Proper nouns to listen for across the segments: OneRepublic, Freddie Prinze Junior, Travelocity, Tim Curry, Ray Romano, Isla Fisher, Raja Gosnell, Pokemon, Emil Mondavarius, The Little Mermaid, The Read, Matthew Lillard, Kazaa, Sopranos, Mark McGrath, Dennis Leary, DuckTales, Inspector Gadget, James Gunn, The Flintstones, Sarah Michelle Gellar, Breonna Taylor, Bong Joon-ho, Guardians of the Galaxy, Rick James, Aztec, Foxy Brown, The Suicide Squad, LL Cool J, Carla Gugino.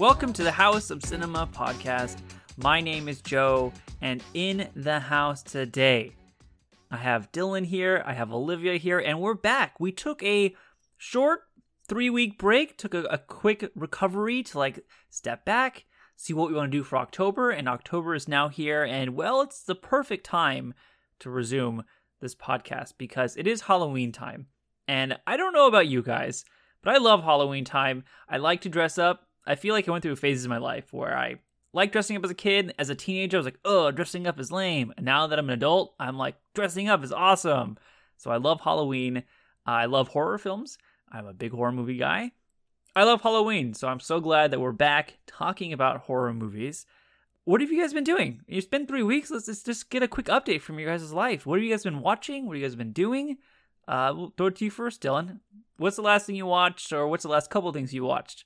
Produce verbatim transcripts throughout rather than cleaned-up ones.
Welcome to the House of Cinema podcast. My name is Joe, and in the house today, I have Dylan here, I have Olivia here, and we're back. We took a short three-week break, took a, a quick recovery to, like, step back, see what we want to do for October, and October is now here, and, well, it's the perfect time to resume this podcast because it is Halloween time. And I don't know about you guys, but I love Halloween time. I like to dress up. I feel like I went through phases in my life where I like dressing up as a kid. As a teenager, I was like, oh, dressing up is lame. And now that I'm an adult, I'm like, dressing up is awesome. So I love Halloween. I love horror films. I'm a big horror movie guy. I love Halloween. So I'm so glad that we're back talking about horror movies. What have you guys been doing? It's been three weeks. Let's just get a quick update from your guys' life. What have you guys been watching? What have you guys been doing? Uh, we'll throw it to you first, Dylan. What's the last thing you watched, or what's the last couple of things you watched?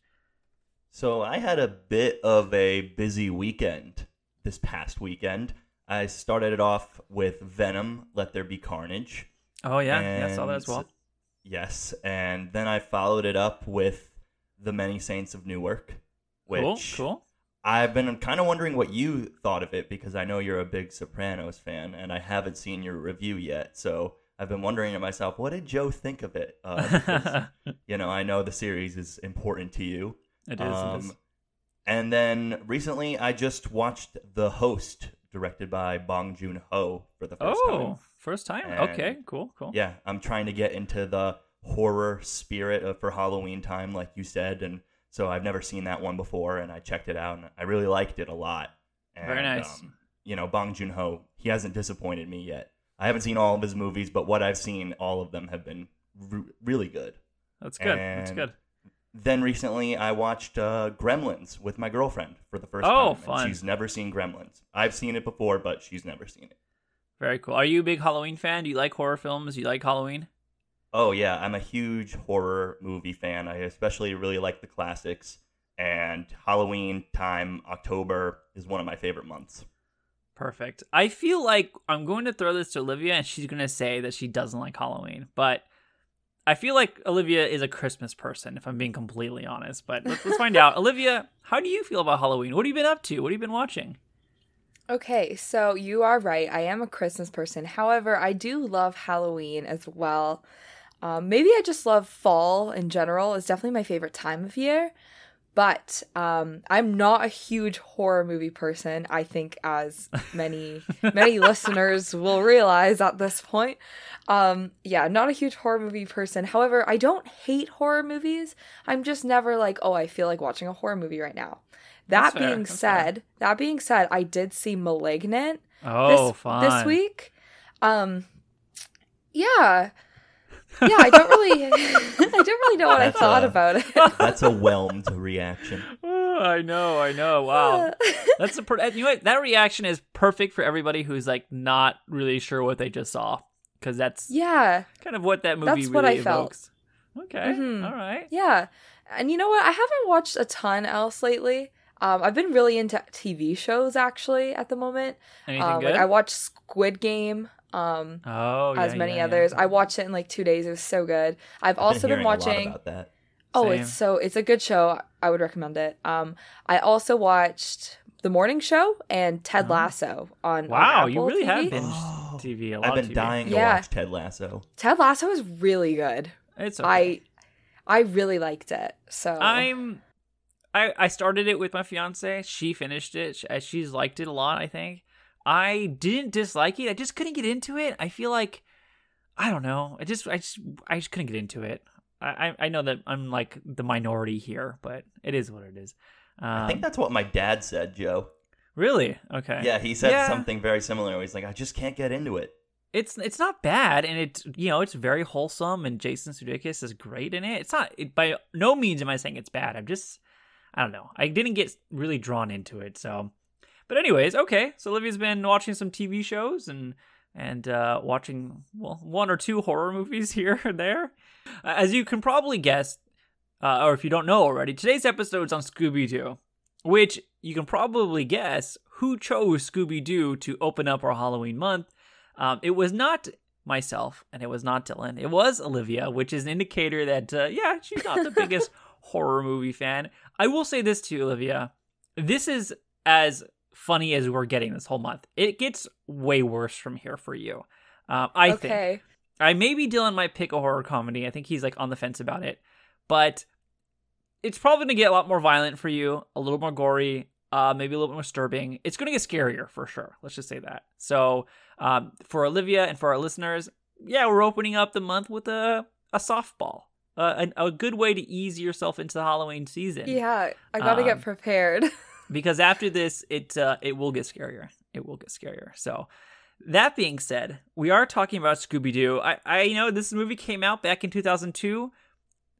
So I had a bit of a busy weekend this past weekend. I started it off with Venom, Let There Be Carnage. Oh, yeah. And, yeah, I saw that as well. Yes. And then I followed it up with The Many Saints of Newark, which cool, cool. I've been kind of wondering what you thought of it, because I know you're a big Sopranos fan, and I haven't seen your review yet. So I've been wondering to myself, what did Joe think of it? Uh, because, you know, I know the series is important to you. It is, um, it is. And then recently, I just watched The Host, directed by Bong Joon-ho, for the first oh, time. Oh, first time? And okay, cool, cool. Yeah, I'm trying to get into the horror spirit for Halloween time, like you said. And so I've never seen that one before, and I checked it out, and I really liked it a lot. And, very nice. Um, you know, Bong Joon-ho, he hasn't disappointed me yet. I haven't seen all of his movies, but what I've seen, all of them have been re- really good. That's good, and that's good. Then recently, I watched uh, Gremlins with my girlfriend for the first oh, time. Oh, fun. She's never seen Gremlins. I've seen it before, but she's never seen it. Very cool. Are you a big Halloween fan? Do you like horror films? Do you like Halloween? Oh, yeah. I'm a huge horror movie fan. I especially really like the classics. And Halloween time, October, is one of my favorite months. Perfect. I feel like I'm going to throw this to Olivia, and she's going to say that she doesn't like Halloween, but I feel like Olivia is a Christmas person, if I'm being completely honest, but let's, let's find out. Olivia, how do you feel about Halloween? What have you been up to? What have you been watching? Okay, so you are right. I am a Christmas person. However, I do love Halloween as well. Um, maybe I just love fall in general. It's definitely my favorite time of year, but um, I'm not a huge horror movie person, I think, as many, many listeners will realize at this point. Um, yeah, not a huge horror movie person. However, I don't hate horror movies. I'm just never like, oh, I feel like watching a horror movie right now. That being said, that being said, I did see Malignant oh, this, fun. this week. Um, yeah. Yeah, I don't really, I don't really know what that's I thought a, about it. That's a whelmed reaction. Oh, I know, I know. Wow, that's a per- you know what? That reaction is perfect for everybody who's like not really sure what they just saw, because that's yeah, kind of what that movie that's really what I evokes. Felt. Okay, mm-hmm. All right. Yeah, and you know what? I haven't watched a ton else lately. Um, I've been really into T V shows actually at the moment. Anything um, good? Like I watched Squid Game. Um, oh, yeah, as many yeah, others. Yeah. I watched it in like two days. It was so good. I've, I've also been, been watching. A lot about that. Oh, Same. it's so it's a good show. I would recommend it. Um, I also watched The Morning Show and Ted Lasso oh. on. Wow, on you really T V. Have been oh, T V. A lot I've been of T V. Dying to yeah. watch Ted Lasso. Ted Lasso is really good. It's okay. I, I really liked it. So I'm, I I started it with my fiance. She finished it. She's liked it a lot, I think. I didn't dislike it. I just couldn't get into it. I feel like, I don't know. I just, I just, I just couldn't get into it. I, I know that I'm like the minority here, but it is what it is. Um, I think that's what my dad said, Joe. Really? Okay. Yeah, he said yeah. something very similar. He's like, I just can't get into it. It's, it's not bad, and it's, you know, it's very wholesome, and Jason Sudeikis is great in it. It's not it, by no means am I saying it's bad. I'm just, I don't know. I didn't get really drawn into it, so. But anyways, okay, so Olivia's been watching some T V shows and and uh, watching, well, one or two horror movies here and there. Uh, as you can probably guess, uh, or if you don't know already, today's episode is on Scooby-Doo, which you can probably guess who chose Scooby-Doo to open up our Halloween month. Um, it was not myself, and it was not Dylan. It was Olivia, which is an indicator that, uh, yeah, she's not the biggest horror movie fan. I will say this to you, Olivia. This is as funny as we're getting this whole month. It gets way worse from here for you. Um, I okay. think I maybe Dylan might pick a horror comedy. I think he's like on the fence about it, but it's probably gonna get a lot more violent for you, a little more gory, uh, maybe a little bit more disturbing. It's gonna get scarier for sure. Let's just say that. So um, for Olivia and for our listeners, yeah, we're opening up the month with a a softball, uh, a, a good way to ease yourself into the Halloween season. Yeah, I gotta um, get prepared. Because after this, it uh, it will get scarier. It will get scarier. So that being said, we are talking about Scooby-Doo. I, I know this movie came out back in two thousand two.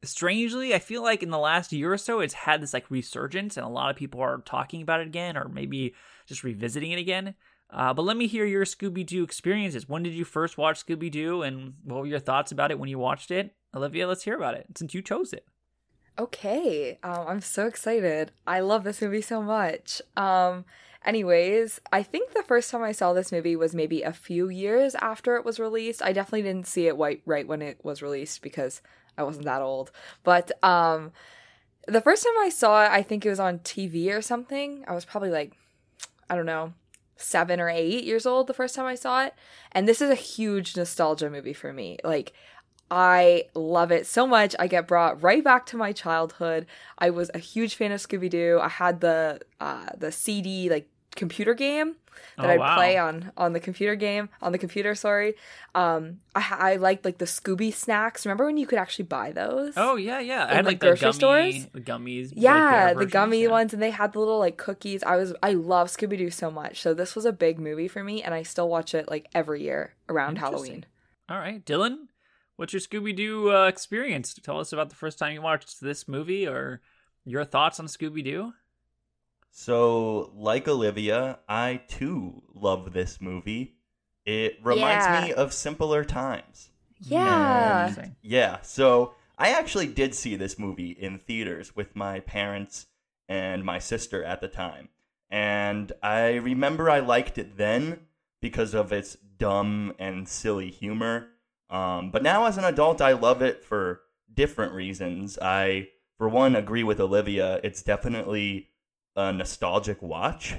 Strangely, I feel like in the last year or so, it's had this like resurgence, and a lot of people are talking about it again, or maybe just revisiting it again. Uh, but let me hear your Scooby-Doo experiences. When did you first watch Scooby-Doo, and what were your thoughts about it when you watched it? Olivia, let's hear about it since you chose it. Okay, um, I'm so excited. I love this movie so much. Um, anyways, I think the first time I saw this movie was maybe a few years after it was released. I definitely didn't see it right when it was released because I wasn't that old. But um, the first time I saw it, I think it was on T V or something. I was probably like, I don't know, seven or eight years old the first time I saw it. And this is a huge nostalgia movie for me. Like, I love it so much. I get brought right back to my childhood. I was a huge fan of Scooby-Doo. I had the uh, the C D like computer game that oh, I'd wow. play on on the computer game on the computer. Sorry, um, I, I liked like the Scooby snacks. Remember when you could actually buy those? Oh yeah, yeah. In, I had like, like the grocery gummy, stores. The gummies. Yeah, like the gummy yeah. ones, and they had the little like cookies. I was I love Scooby-Doo so much. So this was a big movie for me, and I still watch it like every year around Halloween. All right, Dylan. What's your Scooby-Doo uh, experience? Tell us about the first time you watched this movie or your thoughts on Scooby-Doo. So, like Olivia, I too love this movie. It reminds yeah. me of simpler times. Yeah. And, yeah. So, I actually did see this movie in theaters with my parents and my sister at the time. And I remember I liked it then because of its dumb and silly humor. Um, but now as an adult, I love it for different reasons. I, for one, agree with Olivia. It's definitely a nostalgic watch.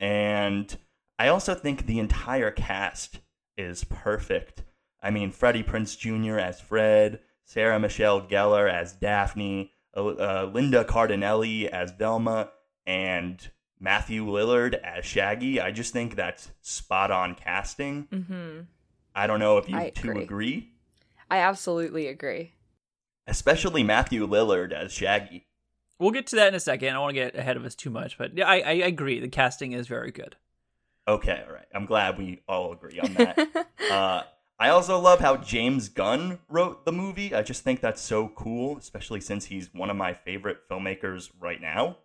And I also think the entire cast is perfect. I mean, Freddie Prinze Junior as Fred, Sarah Michelle Gellar as Daphne, uh, Linda Cardellini as Velma, and Matthew Lillard as Shaggy. I just think that's spot on casting. Mm-hmm. I don't know if you I two agree. agree. I absolutely agree. Especially Matthew Lillard as Shaggy. We'll get to that in a second. I don't want to get ahead of us too much, but yeah, I, I agree. The casting is very good. Okay, all right. I'm glad we all agree on that. uh, I also love how James Gunn wrote the movie. I just think that's so cool, especially since he's one of my favorite filmmakers right now.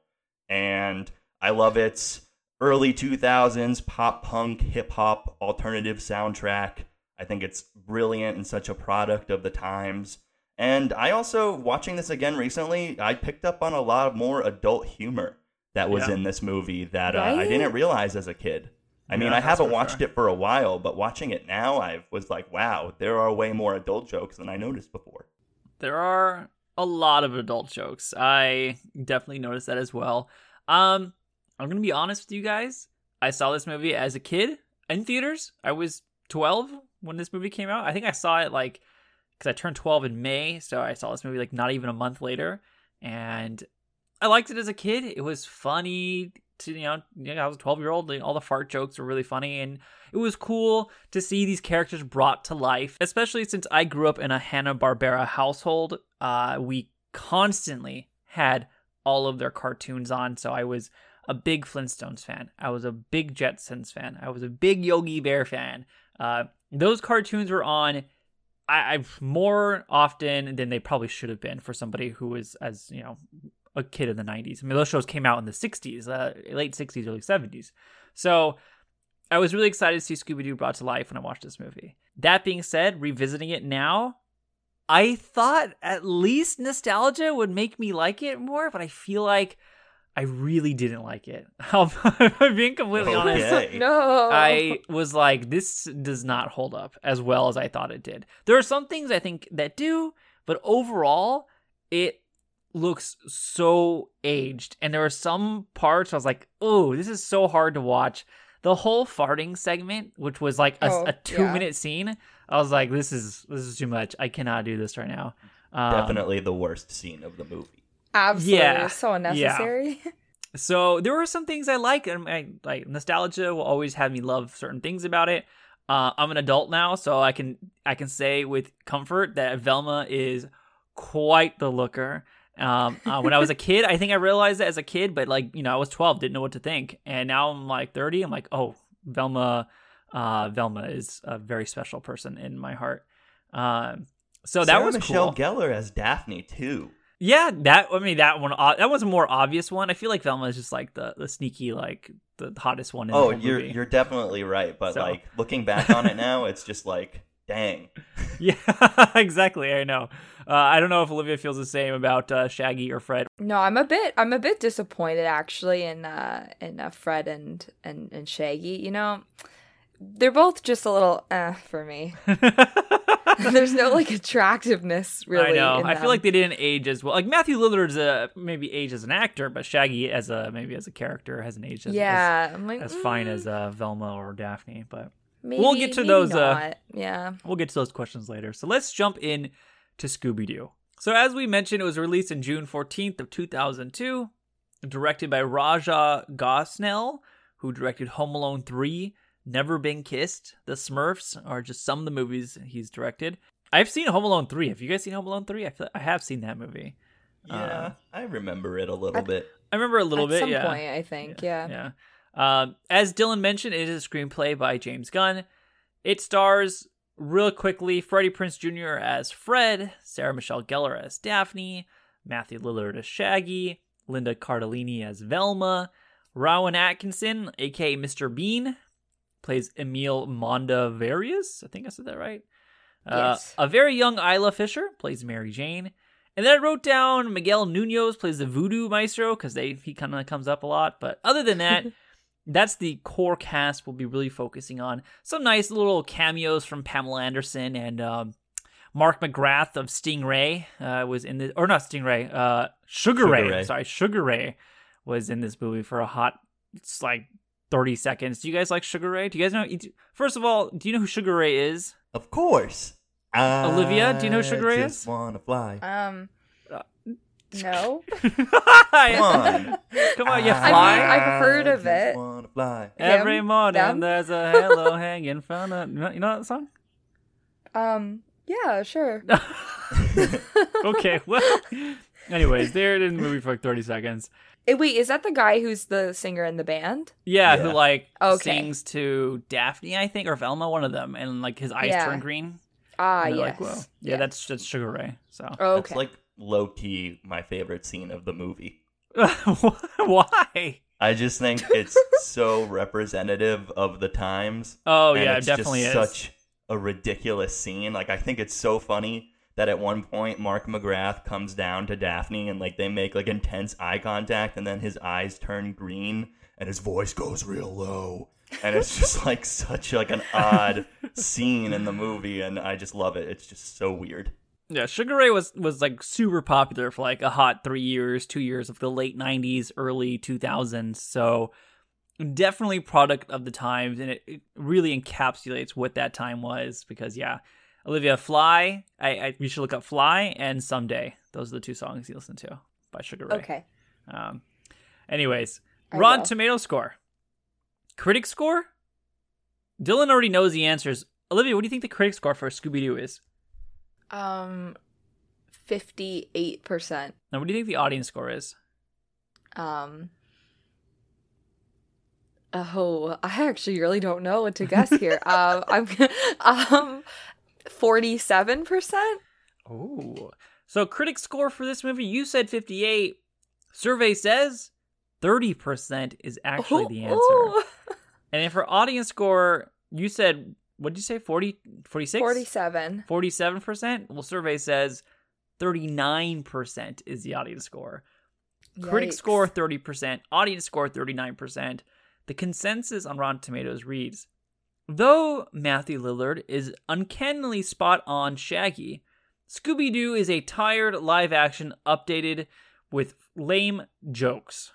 And I love its early two thousands pop punk, hip-hop, alternative soundtrack. I think it's brilliant and such a product of the times. And I also, watching this again recently, I picked up on a lot more adult humor that was yeah. in this movie that uh, right? I didn't realize as a kid. I yeah, mean, I haven't watched sure. it for a while, but watching it now, I was like, wow, there are way more adult jokes than I noticed before. There are a lot of adult jokes. I definitely noticed that as well. Um, I'm going to be honest with you guys. I saw this movie as a kid in theaters. I was twelve. When this movie came out, I think I saw it like, because I turned twelve in May, so I saw this movie like not even a month later, and I liked it as a kid. It was funny, to you know, you know I was a twelve-year-old, like, all the fart jokes were really funny, and it was cool to see these characters brought to life, especially since I grew up in a Hanna-Barbera household. Uh, we constantly had all of their cartoons on, so I was a big Flintstones fan. I was a big Jetsons fan. I was a big Yogi Bear fan. Uh, Those cartoons were on I, I more often than they probably should have been for somebody who was, as you know, a kid in the nineties. I mean, those shows came out in the sixties, uh, late sixties, early seventies. So I was really excited to see Scooby-Doo brought to life when I watched this movie. That being said, revisiting it now, I thought at least nostalgia would make me like it more, but I feel like I really didn't like it. I'm being completely honest. Okay. No, I was like, this does not hold up as well as I thought it did. There are some things I think that do, but overall, it looks so aged. And there were some parts where I was like, oh, this is so hard to watch. The whole farting segment, which was like a, oh, a two-minute yeah. scene, I was like, this is this is too much. I cannot do this right now. Um, Definitely the worst scene of the movie. Absolutely. Yeah, so unnecessary. Yeah. So there were some things I like. I, I, like nostalgia will always have me love certain things about it. Uh, I'm an adult now, so I can I can say with comfort that Velma is quite the looker. Um, uh, when I was a kid, I think I realized that as a kid, but like, you know, I was twelve, didn't know what to think. And now I'm like thirty. I'm like, oh, Velma, uh, Velma is a very special person in my heart. Uh, so Sarah that was Michelle cool. Gellar as Daphne too. Yeah, that I mean that one that was a more obvious one. I feel like Velma is just like the, the sneaky, like the hottest one in oh, the movie. Oh, you're you're definitely right, but so. Like looking back on it now, it's just like dang. Yeah, exactly. I know. Uh, I don't know if Olivia feels the same about uh, Shaggy or Fred. No, I'm a bit I'm a bit disappointed actually in uh, in uh, Fred and, and and Shaggy. You know, they're both just a little eh for me. There's no like attractiveness really. I know. In I feel like they didn't age as well. Like Matthew Lillard's a maybe aged as an actor, but Shaggy as a maybe as a character hasn't aged as yeah, as, like, as mm. fine as uh, Velma or Daphne. But maybe, we'll get to those. Uh, yeah, we'll get to those questions later. So let's jump in to Scooby-Doo. So as we mentioned, it was released on June fourteenth of two thousand two, directed by Raja Gosnell, who directed Home Alone three. Never Been Kissed, The Smurfs, are just some of the movies he's directed. I've seen Home Alone three. Have you guys seen Home Alone three? I feel like I have seen that movie. Yeah, uh, I remember it a little at, bit. I remember a little at bit, some yeah. some point, I think, yeah. yeah. yeah. Um, as Dylan mentioned, it is a screenplay by James Gunn. It stars, real quickly, Freddie Prinze Junior as Fred, Sarah Michelle Gellar as Daphne, Matthew Lillard as Shaggy, Linda Cardellini as Velma, Rowan Atkinson, a k a. Mister Bean, plays Emil Mondavarius. I think I said that right. Yes. Uh, a very young Isla Fisher plays Mary Jane. And then I wrote down Miguel Nunez plays the Voodoo Maestro because they he kind of comes up a lot. But other than that, that's the core cast we'll be really focusing on. Some nice little cameos from Pamela Anderson and um, Mark McGrath of Stingray uh, was in the or not Stingray, uh, Sugar, Sugar Ray. Ray. Sorry, Sugar Ray was in this movie for a hot, it's like, thirty seconds. Do you guys like Sugar Ray? Do you guys know? First of all, do you know who Sugar Ray is? Of course. I Olivia, do you know who Sugar Ray is? I just want to fly. Um, uh, no. Come on. Come on, you fly. I mean, I've heard of it. I just want to fly. Every morning Damn. there's a hello hanging from the... You know that song? Um, yeah, sure. Okay, well... Anyways, they're in the movie for like thirty seconds. Wait, is that the guy who's the singer in the band? Yeah, yeah. who like okay. sings to Daphne, I think, or Velma, one of them, and like his eyes yeah. turn green. Ah, yes. Like, Whoa. Yeah, yes. that's that's Sugar Ray. So oh, okay. That's like low key my favorite scene of the movie. Why? I just think it's so representative of the times. Oh and yeah, it's it definitely just is. Such a ridiculous scene. Like I think it's so funny that at one point Mark McGrath comes down to Daphne and like they make like intense eye contact and then his eyes turn green and his voice goes real low. And it's just like such like an odd scene in the movie and I just love it. It's just so weird. Yeah, Sugar Ray was, was like super popular for like a hot three years, two years of the late nineties, early two thousands. So definitely product of the times and it, it really encapsulates what that time was because yeah. Olivia, Fly, I, I, you should look up Fly and Someday. Those are the two songs you listen to by Sugar Ray. Okay. Um, anyways, Rotten Tomato score. Critic score? Dylan already knows the answers. Olivia, what do you think the critic score for Scooby-Doo is? Um, fifty-eight percent. Now, what do you think the audience score is? Um... Oh, I actually really don't know what to guess here. um, I'm... um. forty-seven percent. Oh, so critic score for this movie, you said fifty-eight. Survey says thirty percent is actually oh, the answer. Oh. And then for audience score, you said, what did you say, forty, forty-six? forty-seven. forty-seven percent? Well, survey says thirty-nine percent is the audience score. Yikes. Critic score, thirty percent. Audience score, thirty-nine percent. The consensus on Rotten Tomatoes reads, though Matthew Lillard is uncannily spot on Shaggy, Scooby-Doo is a tired live-action updated with lame jokes.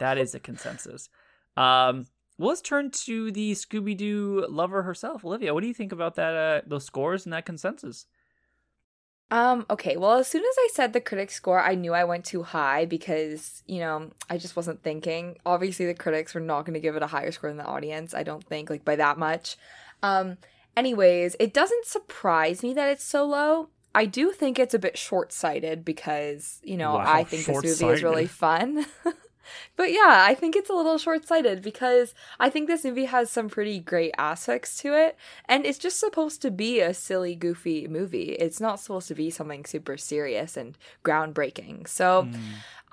That is the consensus. Um, well, let's turn to the Scooby-Doo lover herself, Olivia. What do you think about that? Uh, those scores and that consensus? Um, okay, well, as soon as I said the critic score, I knew I went too high because, you know, I just wasn't thinking. Obviously, the critics were not going to give it a higher score than the audience, I don't think, like, by that much. Um, anyways, it doesn't surprise me that it's so low. I do think it's a bit short-sighted because, you know, wow, I think this movie is really fun. But yeah, I think it's a little short-sighted because I think this movie has some pretty great aspects to it. And it's just supposed to be a silly, goofy movie. It's not supposed to be something super serious and groundbreaking. So mm.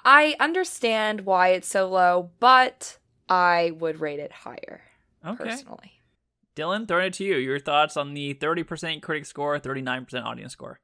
I understand why it's so low, but I would rate it higher, okay, personally. Dylan, throwing it to you. Your thoughts on the thirty percent critic score, thirty-nine percent audience score?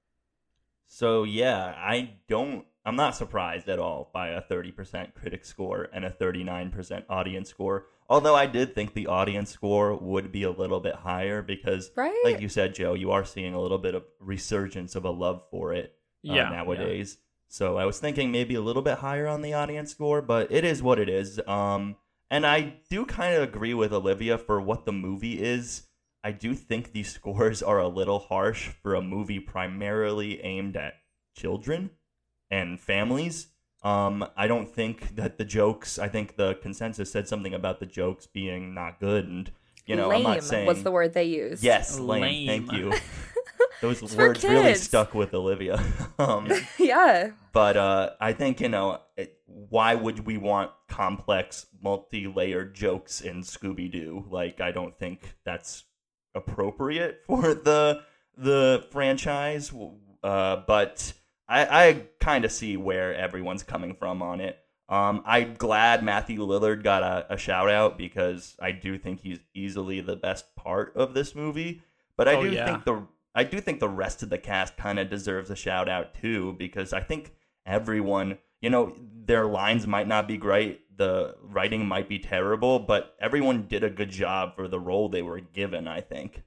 So yeah, I don't. I'm not surprised at all by a thirty percent critic score and a thirty-nine percent audience score. Although I did think the audience score would be a little bit higher because, right? like you said, Joe, you are seeing a little bit of resurgence of a love for it uh, yeah, nowadays. Yeah. So I was thinking maybe a little bit higher on the audience score, but it is what it is. Um, and I do kind of agree with Olivia for what the movie is. I do think these scores are a little harsh for a movie primarily aimed at children and families. Um, I don't think that the jokes, I think the consensus said something about the jokes being not good. And, you know, lame, I'm not saying. What's the word they used? Yes, lame. lame. Thank you. Those words really stuck with Olivia. um, yeah. But uh, I think, you know, it, why would we want complex, multi-layered jokes in Scooby-Doo? Like, I don't think that's appropriate for the, the franchise. Uh, but I, I kind of see where everyone's coming from on it. Um, I'm glad Matthew Lillard got a, a shout-out because I do think he's easily the best part of this movie. But I oh, do yeah. think the I do think the rest of the cast kind of deserves a shout-out, too, because I think everyone, you know, their lines might not be great, the writing might be terrible, but everyone did a good job for the role they were given, I think.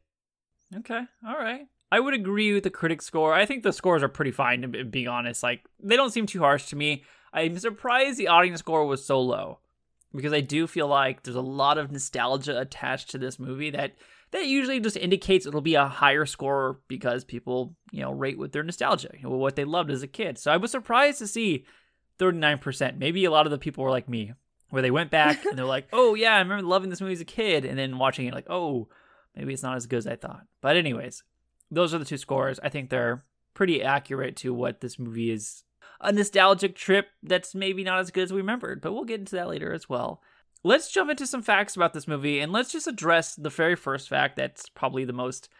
Okay, all right. I would agree with the critic score. I think the scores are pretty fine, to be honest. Like, they don't seem too harsh to me. I'm surprised the audience score was so low because I do feel like there's a lot of nostalgia attached to this movie that that usually just indicates it'll be a higher score because people, you know, rate with their nostalgia, you know, what they loved as a kid. So I was surprised to see thirty-nine percent. Maybe a lot of the people were like me, where they went back and they're like, oh, yeah, I remember loving this movie as a kid. And then watching it like, oh, maybe it's not as good as I thought. But anyways, those are the two scores. I think they're pretty accurate to what this movie is. A nostalgic trip that's maybe not as good as we remembered, but we'll get into that later as well. Let's jump into some facts about this movie, and let's just address the very first fact that's probably the most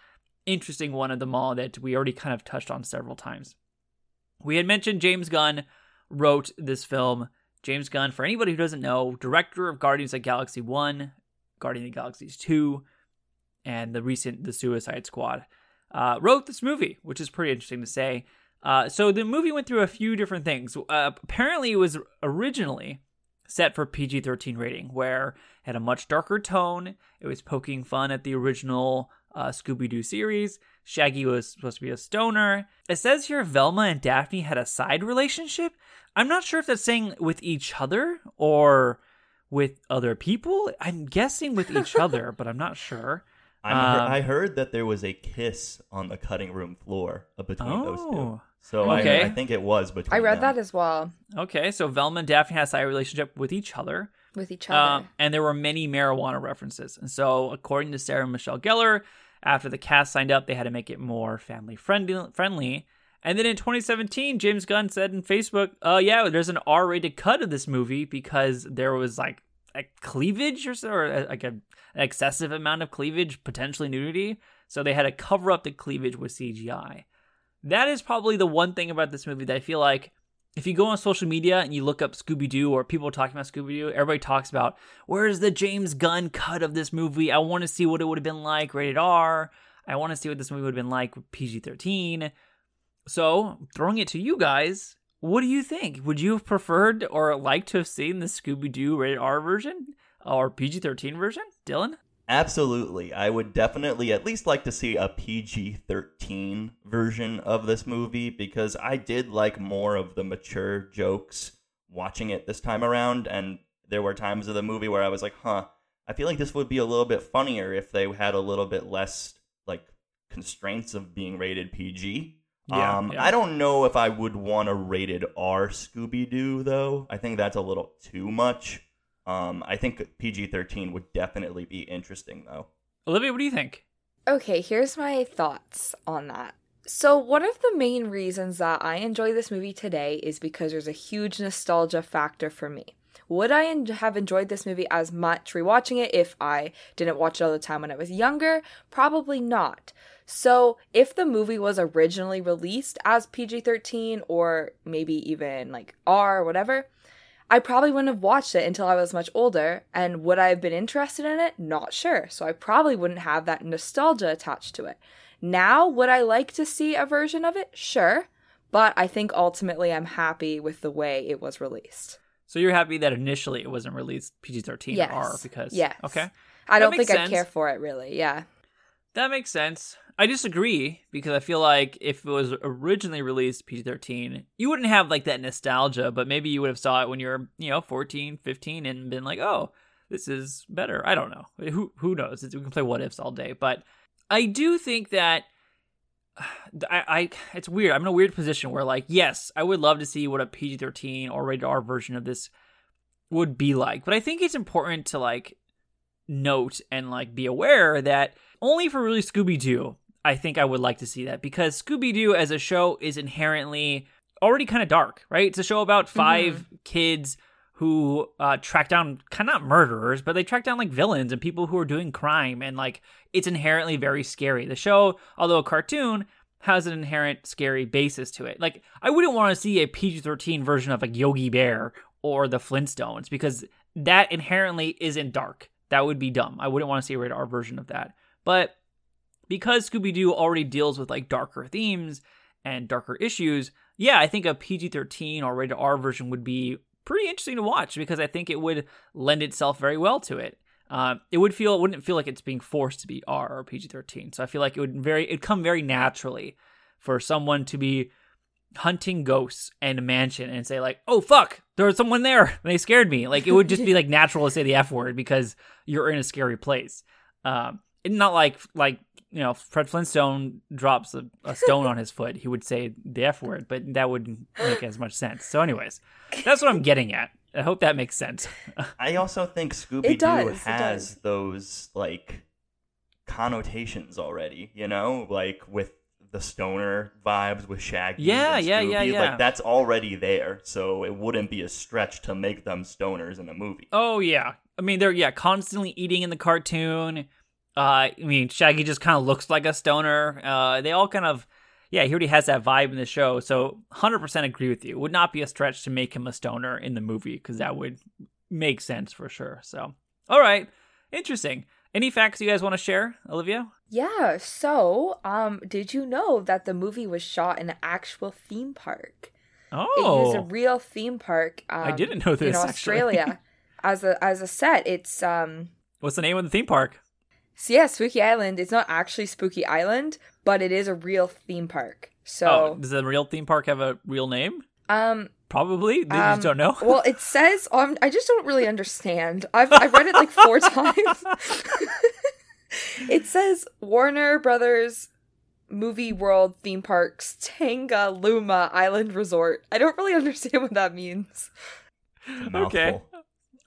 interesting one of them all that we already kind of touched on several times. We had mentioned James Gunn wrote this film. James Gunn, for anybody who doesn't know, director of Guardians of the Galaxy one, Guardians of the Galaxy two, and the recent The Suicide Squad. Uh, wrote this movie, which is pretty interesting to say. Uh, so the movie went through a few different things. Uh, apparently, it was originally set for P G thirteen rating, where it had a much darker tone. It was poking fun at the original uh, Scooby-Doo series. Shaggy was supposed to be a stoner. It says here Velma and Daphne had a side relationship. I'm not sure if that's saying with each other or with other people. I'm guessing with each other, but I'm not sure. I'm, um, I heard that there was a kiss on the cutting room floor between oh, those two. So okay. I, I think it was between I read them. that as well. Okay, so Velma and Daphne had a side relationship with each other. With each other. Um, and there were many marijuana references. And so according to Sarah Michelle Gellar, after the cast signed up, they had to make it more family friendly. And then in twenty seventeen, James Gunn said on Facebook, uh, yeah, there's an R-rated cut of this movie because there was like, a cleavage or so, or like a, an excessive amount of cleavage, potentially nudity. So they had to cover up the cleavage with C G I. That is probably the one thing about this movie that I feel like if you go on social media and you look up Scooby-Doo or people talking about Scooby-Doo, everybody talks about, where's the James Gunn cut of this movie? I want to see what it would have been like rated R. I want to see what this movie would have been like with P G thirteen. So throwing it to you guys, what do you think? Would you have preferred or liked to have seen the Scooby-Doo rated R version or P G thirteen version? Dylan? Absolutely. I would definitely at least like to see a P G thirteen version of this movie, because I did like more of the mature jokes watching it this time around, and there were times of the movie where I was like, huh, I feel like this would be a little bit funnier if they had a little bit less, like, constraints of being rated P G. Yeah, um, yeah. I don't know if I would want a rated R Scooby-Doo, though. I think that's a little too much. Um, I think P G thirteen would definitely be interesting, though. Olivia, what do you think? Okay, here's my thoughts on that. So one of the main reasons that I enjoy this movie today is because there's a huge nostalgia factor for me. Would I en- have enjoyed this movie as much rewatching it if I didn't watch it all the time when I was younger? Probably not. So if the movie was originally released as P G thirteen or maybe even like R or whatever, I probably wouldn't have watched it until I was much older, and would I have been interested in it? Not sure. So I probably wouldn't have that nostalgia attached to it. Now, would I like to see a version of it? Sure. But I think ultimately I'm happy with the way it was released. So you're happy that initially it wasn't released P G thirteen yes. R because... Yes. Okay. I don't think sense. I care for it really, yeah. That makes sense. I disagree, because I feel like if it was originally released P G thirteen, you wouldn't have like that nostalgia, but maybe you would have saw it when you were, you know, fourteen, fifteen and been like, oh, this is better. I don't know. Who who knows? We can play what ifs all day. But I do think that I, I it's weird. I'm in a weird position where like, yes, I would love to see what a P G thirteen or rated R version of this would be like. But I think it's important to like note and like be aware that only for really Scooby-Doo, I think I would like to see that, because Scooby-Doo as a show is inherently already kind of dark, right? It's a show about five mm-hmm. kids who uh, track down kind of not murderers, but they track down like villains and people who are doing crime. And like, it's inherently very scary. The show, although a cartoon, has an inherent scary basis to it. Like, I wouldn't want to see a P G thirteen version of like Yogi Bear or the Flintstones, because that inherently isn't dark. That would be dumb. I wouldn't want to see a rated R version of that. But because Scooby-Doo already deals with like darker themes and darker issues, yeah, I think a P G thirteen or rated R version would be pretty interesting to watch, because I think it would lend itself very well to it. Uh, it would feel, it wouldn't feel like it's being forced to be R or P G thirteen. So I feel like it would very, it'd come very naturally for someone to be hunting ghosts in a mansion and say like, oh fuck, there was someone there and they scared me. Like it would just be like natural to say the F word because you're in a scary place. Um, Not like, like you know, Fred Flintstone drops a, a stone on his foot. He would say the F word, but that wouldn't make as much sense. So anyways, that's what I'm getting at. I hope that makes sense. I also think Scooby-Doo has those, like, connotations already, you know? Like, with the stoner vibes, with Shaggy yeah, and Scooby. Yeah, yeah, yeah. Like, that's already there, so it wouldn't be a stretch to make them stoners in a movie. Oh, yeah. I mean, they're, yeah, constantly eating in the cartoon. Uh, I mean, Shaggy just kind of looks like a stoner. Uh, they all kind of, yeah, he already has that vibe in the show. So one hundred percent agree with you. Would not be a stretch to make him a stoner in the movie, because that would make sense for sure. So, all right. Interesting. Any facts you guys want to share, Olivia? Yeah. So, um, did you know that the movie was shot in an actual theme park? Oh. It was a real theme park. Um, I didn't know this, in Australia. as a, as a set, it's... um. What's the name of the theme park? So yeah, Spooky Island. It's not actually Spooky Island, but it is a real theme park. So, oh, does the real theme park have a real name? Um, probably. You um, just don't know. Well, it says. Um, I just don't really understand. I've I've read it like four times. It says Warner Brothers Movie World Theme Parks Tangalooma Island Resort. I don't really understand what that means. Okay.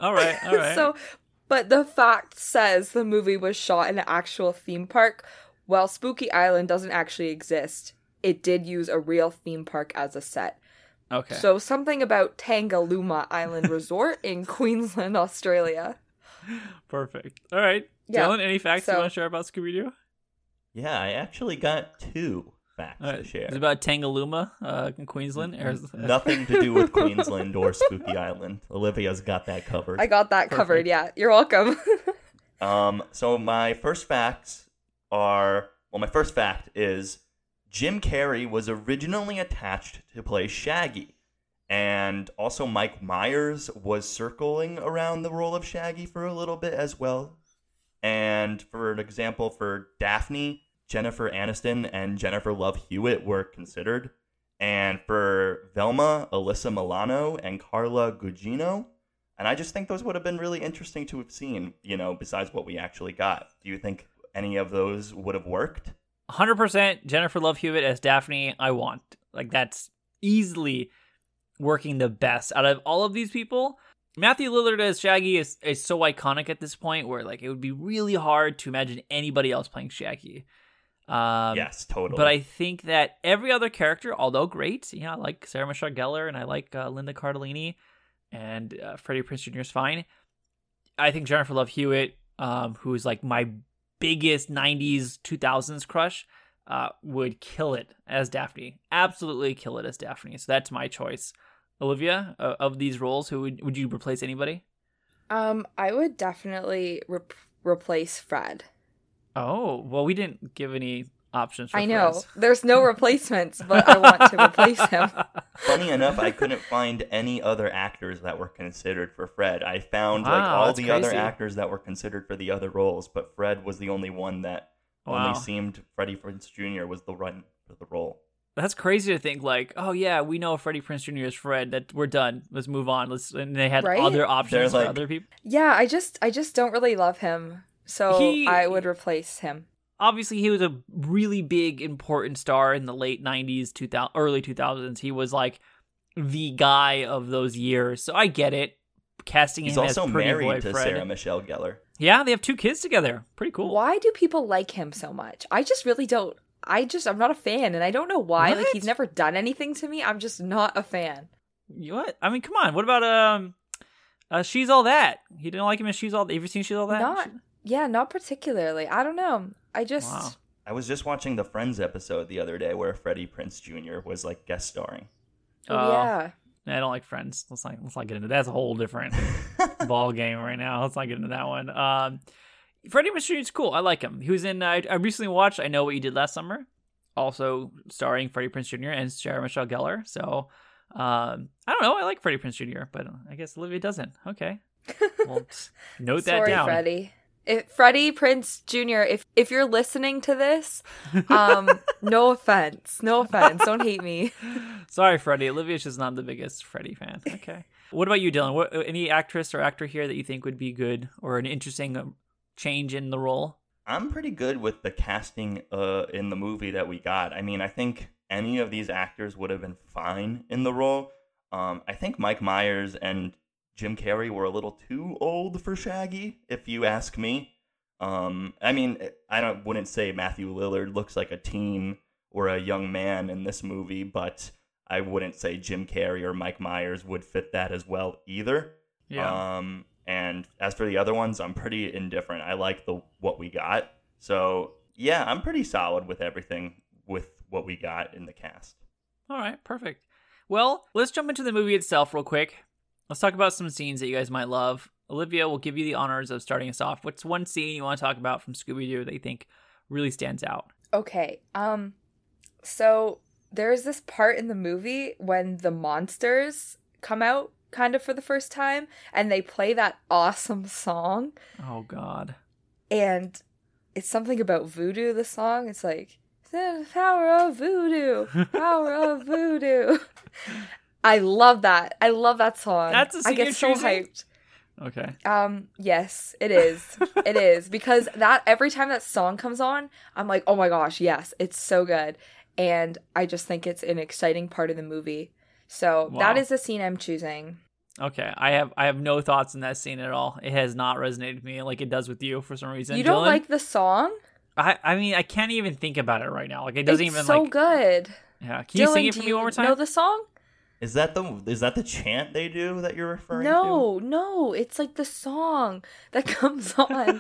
All right. All right. So. But the fact says the movie was shot in an actual theme park. While Spooky Island doesn't actually exist, it did use a real theme park as a set. Okay. So something about Tangalooma Island Resort in Queensland, Australia. Perfect. All right. Yeah. Dylan, any facts so, you want to share about Scooby-Doo? Yeah, I actually got two facts right. to share. It's about Tangalooma uh, in Queensland. Mm-hmm. Nothing to do with Queensland or Spooky Island. Olivia's got that covered. I got that Perfect. covered, yeah. You're welcome. um. So my first facts are, well, my first fact is Jim Carrey was originally attached to play Shaggy. And also Mike Myers was circling around the role of Shaggy for a little bit as well. And And for an example, for Daphne, Jennifer Aniston and Jennifer Love Hewitt were considered. And for Velma, Alyssa Milano and Carla Gugino. And I just think those would have been really interesting to have seen, you know, besides what we actually got. Do you think any of those would have worked? one hundred percent Jennifer Love Hewitt as Daphne, I want. Like, that's easily working the best out of all of these people. Matthew Lillard as Shaggy is, is so iconic at this point where, like, it would be really hard to imagine anybody else playing Shaggy. Um, yes, totally. But I think that every other character, although great, you know, I like Sarah Michelle Gellar and I like uh, Linda Cardellini and uh, Freddie Prinze Junior is fine. I think Jennifer Love Hewitt, um, who is, like, my biggest nineties, two thousands crush, uh, would kill it as Daphne. Absolutely kill it as Daphne. So that's my choice. Olivia, uh, of these roles, who would, would you replace anybody? Um, I would definitely re- replace Fred. Oh, well, we didn't give any options for I know. Fred. There's no replacements, but I want to replace him. Funny enough, I couldn't find any other actors that were considered for Fred. I found wow, like all the crazy. other actors that were considered for the other roles, but Fred was the only one that wow. only seemed Freddie Prinze Junior was the one for the role. That's crazy to think, like, oh, yeah, we know Freddie Prinze Junior is Fred. That we're done. Let's move on. Let's and they had right? other options like, for other people. Yeah, I just, I just don't really love him, so he, I would replace him. Obviously, he was a really big, important star in the late nineties, two thousand, early two thousands. He was like the guy of those years, so I get it. Casting He's him as pretty boy Fred. He's also married to Sarah Michelle Gellar. Yeah, they have two kids together. Pretty cool. Why do people like him so much? I just really don't. I just, I'm not a fan, and I don't know why. What? Like, he's never done anything to me. I'm just not a fan. You what? I mean, come on. What about, um, uh, She's All That? You didn't like him in She's All That? Have you seen She's All That? Not, yeah, not particularly. I don't know. I just... Wow. I was just watching the Friends episode the other day where Freddie Prinze Junior was, like, guest starring. Oh. Yeah. I don't like Friends. Let's not, let's not get into that. That's a whole different ball game right now. Let's not get into that one. Um... Freddie Prinze Junior is cool. I like him. He was in, I, I recently watched I Know What You Did Last Summer, also starring Freddie Prinze Junior and Sarah Michelle Gellar. So, um, I don't know. I like Freddie Prinze Junior, but I guess Olivia doesn't. Okay. Well, note that Sorry, down. Sorry, Freddie. If, Freddie Prinze Junior, if if you're listening to this, um, no offense. No offense. Don't hate me. Sorry, Freddie. Olivia's just not the biggest Freddie fan. Okay. What about you, Dylan? What, any actress or actor here that you think would be good or an interesting change in the role? I'm pretty good with the casting uh, in the movie that we got. I mean, I think any of these actors would have been fine in the role. Um, I think Mike Myers and Jim Carrey were a little too old for Shaggy, if you ask me. Um, I mean, I don't wouldn't say Matthew Lillard looks like a teen or a young man in this movie, but I wouldn't say Jim Carrey or Mike Myers would fit that as well either. Yeah. Um, And as for the other ones, I'm pretty indifferent. I like the what we got. So, yeah, I'm pretty solid with everything with what we got in the cast. All right, perfect. Well, let's jump into the movie itself real quick. Let's talk about some scenes that you guys might love. Olivia will give you the honors of starting us off. What's one scene you want to talk about from Scooby-Doo that you think really stands out? Okay. Um. So there's this part in the movie when the monsters come out, kind of for the first time, and they play that awesome song. Oh god. And it's something about voodoo, the song. It's like the power of voodoo. Power of voodoo. I love that. I love that song. That's a I get so hyped. Okay. Um, yes, it is. It is. Because that every time that song comes on, I'm like, oh my gosh, yes, it's so good. And I just think it's an exciting part of the movie. So wow. That is the scene I'm choosing. Okay, I have I have no thoughts in that scene at all. It has not resonated with me like it does with you for some reason. You don't Dylan, like the song? I, I mean I can't even think about it right now. Like it doesn't it's even so like so good. Yeah, can Dylan, you sing it for me one more time? Know the song? Is that the is that the chant they do that you're referring no, to? No, no, it's like the song that comes on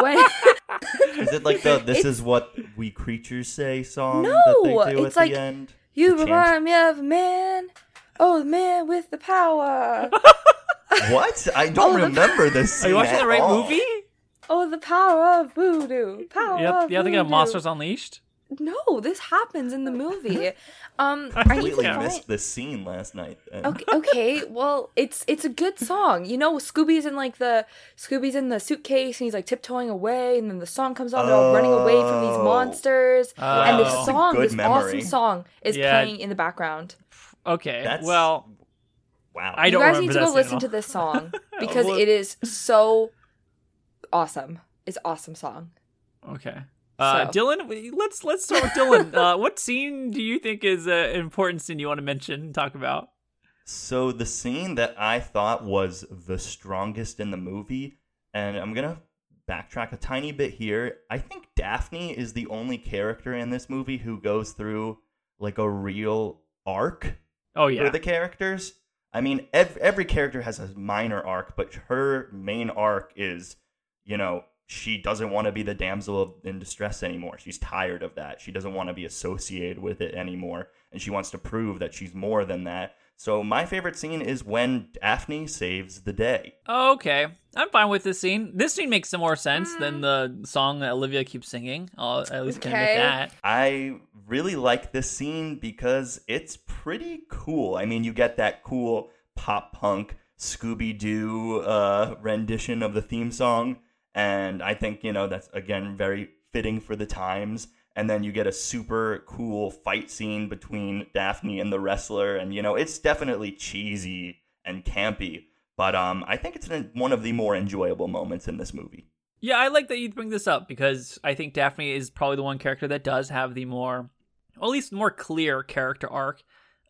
when is it like the "This it's... is what we creatures say" song no, that they do it's at like, the end? You the remind chant? Me of man. Oh, the man with the power. What? I don't oh, remember this scene. Are you watching the right all. Movie? Oh, the power of voodoo. Power yep, of yeah, voodoo. Yeah, I think of Monsters Unleashed. No, this happens in the movie. Um, I completely missed this scene last night. And... Okay, okay, well, it's it's a good song. You know, Scooby's in like the Scooby's in the suitcase, and he's like tiptoeing away, and then the song comes on. Oh. They're all running away from these monsters, oh. and the song, this memory. awesome song, is yeah. playing in the background. Okay, That's... well, wow, I don't. You guys need to go listen to this song because well... it is so awesome. It's an awesome song. Okay. Uh, so. Dylan, let's let's start with Dylan. Uh, what scene do you think is an important scene you want to mention and talk about? So the scene that I thought was the strongest in the movie, and I'm going to backtrack a tiny bit here. I think Daphne is the only character in this movie who goes through like a real arc oh, yeah. for the characters. I mean, ev- every character has a minor arc, but her main arc is, you know, she doesn't want to be the damsel in distress anymore. She's tired of that. She doesn't want to be associated with it anymore. And she wants to prove that she's more than that. So my favorite scene is when Daphne saves the day. Okay. I'm fine with this scene. This scene makes some more sense mm. than the song that Olivia keeps singing. I'll at least okay. admit that. I really like this scene because it's pretty cool. I mean, you get that cool pop punk Scooby-Doo uh, rendition of the theme song. And I think, you know, that's, again, very fitting for the times. And then you get a super cool fight scene between Daphne and the wrestler. And, you know, it's definitely cheesy and campy. But um, I think it's one of the more enjoyable moments in this movie. Yeah, I like that you bring this up because I think Daphne is probably the one character that does have the more, or at least more clear character arc.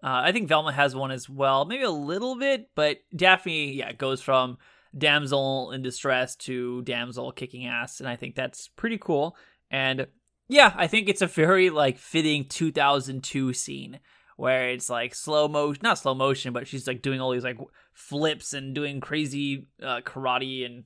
Uh, I think Velma has one as well, maybe a little bit. But Daphne, yeah, goes from damsel in distress to damsel kicking ass, and I think that's pretty cool. And yeah, I think it's a very like fitting two thousand two scene where it's like slow motion, not slow motion, but she's like doing all these like flips and doing crazy uh, karate and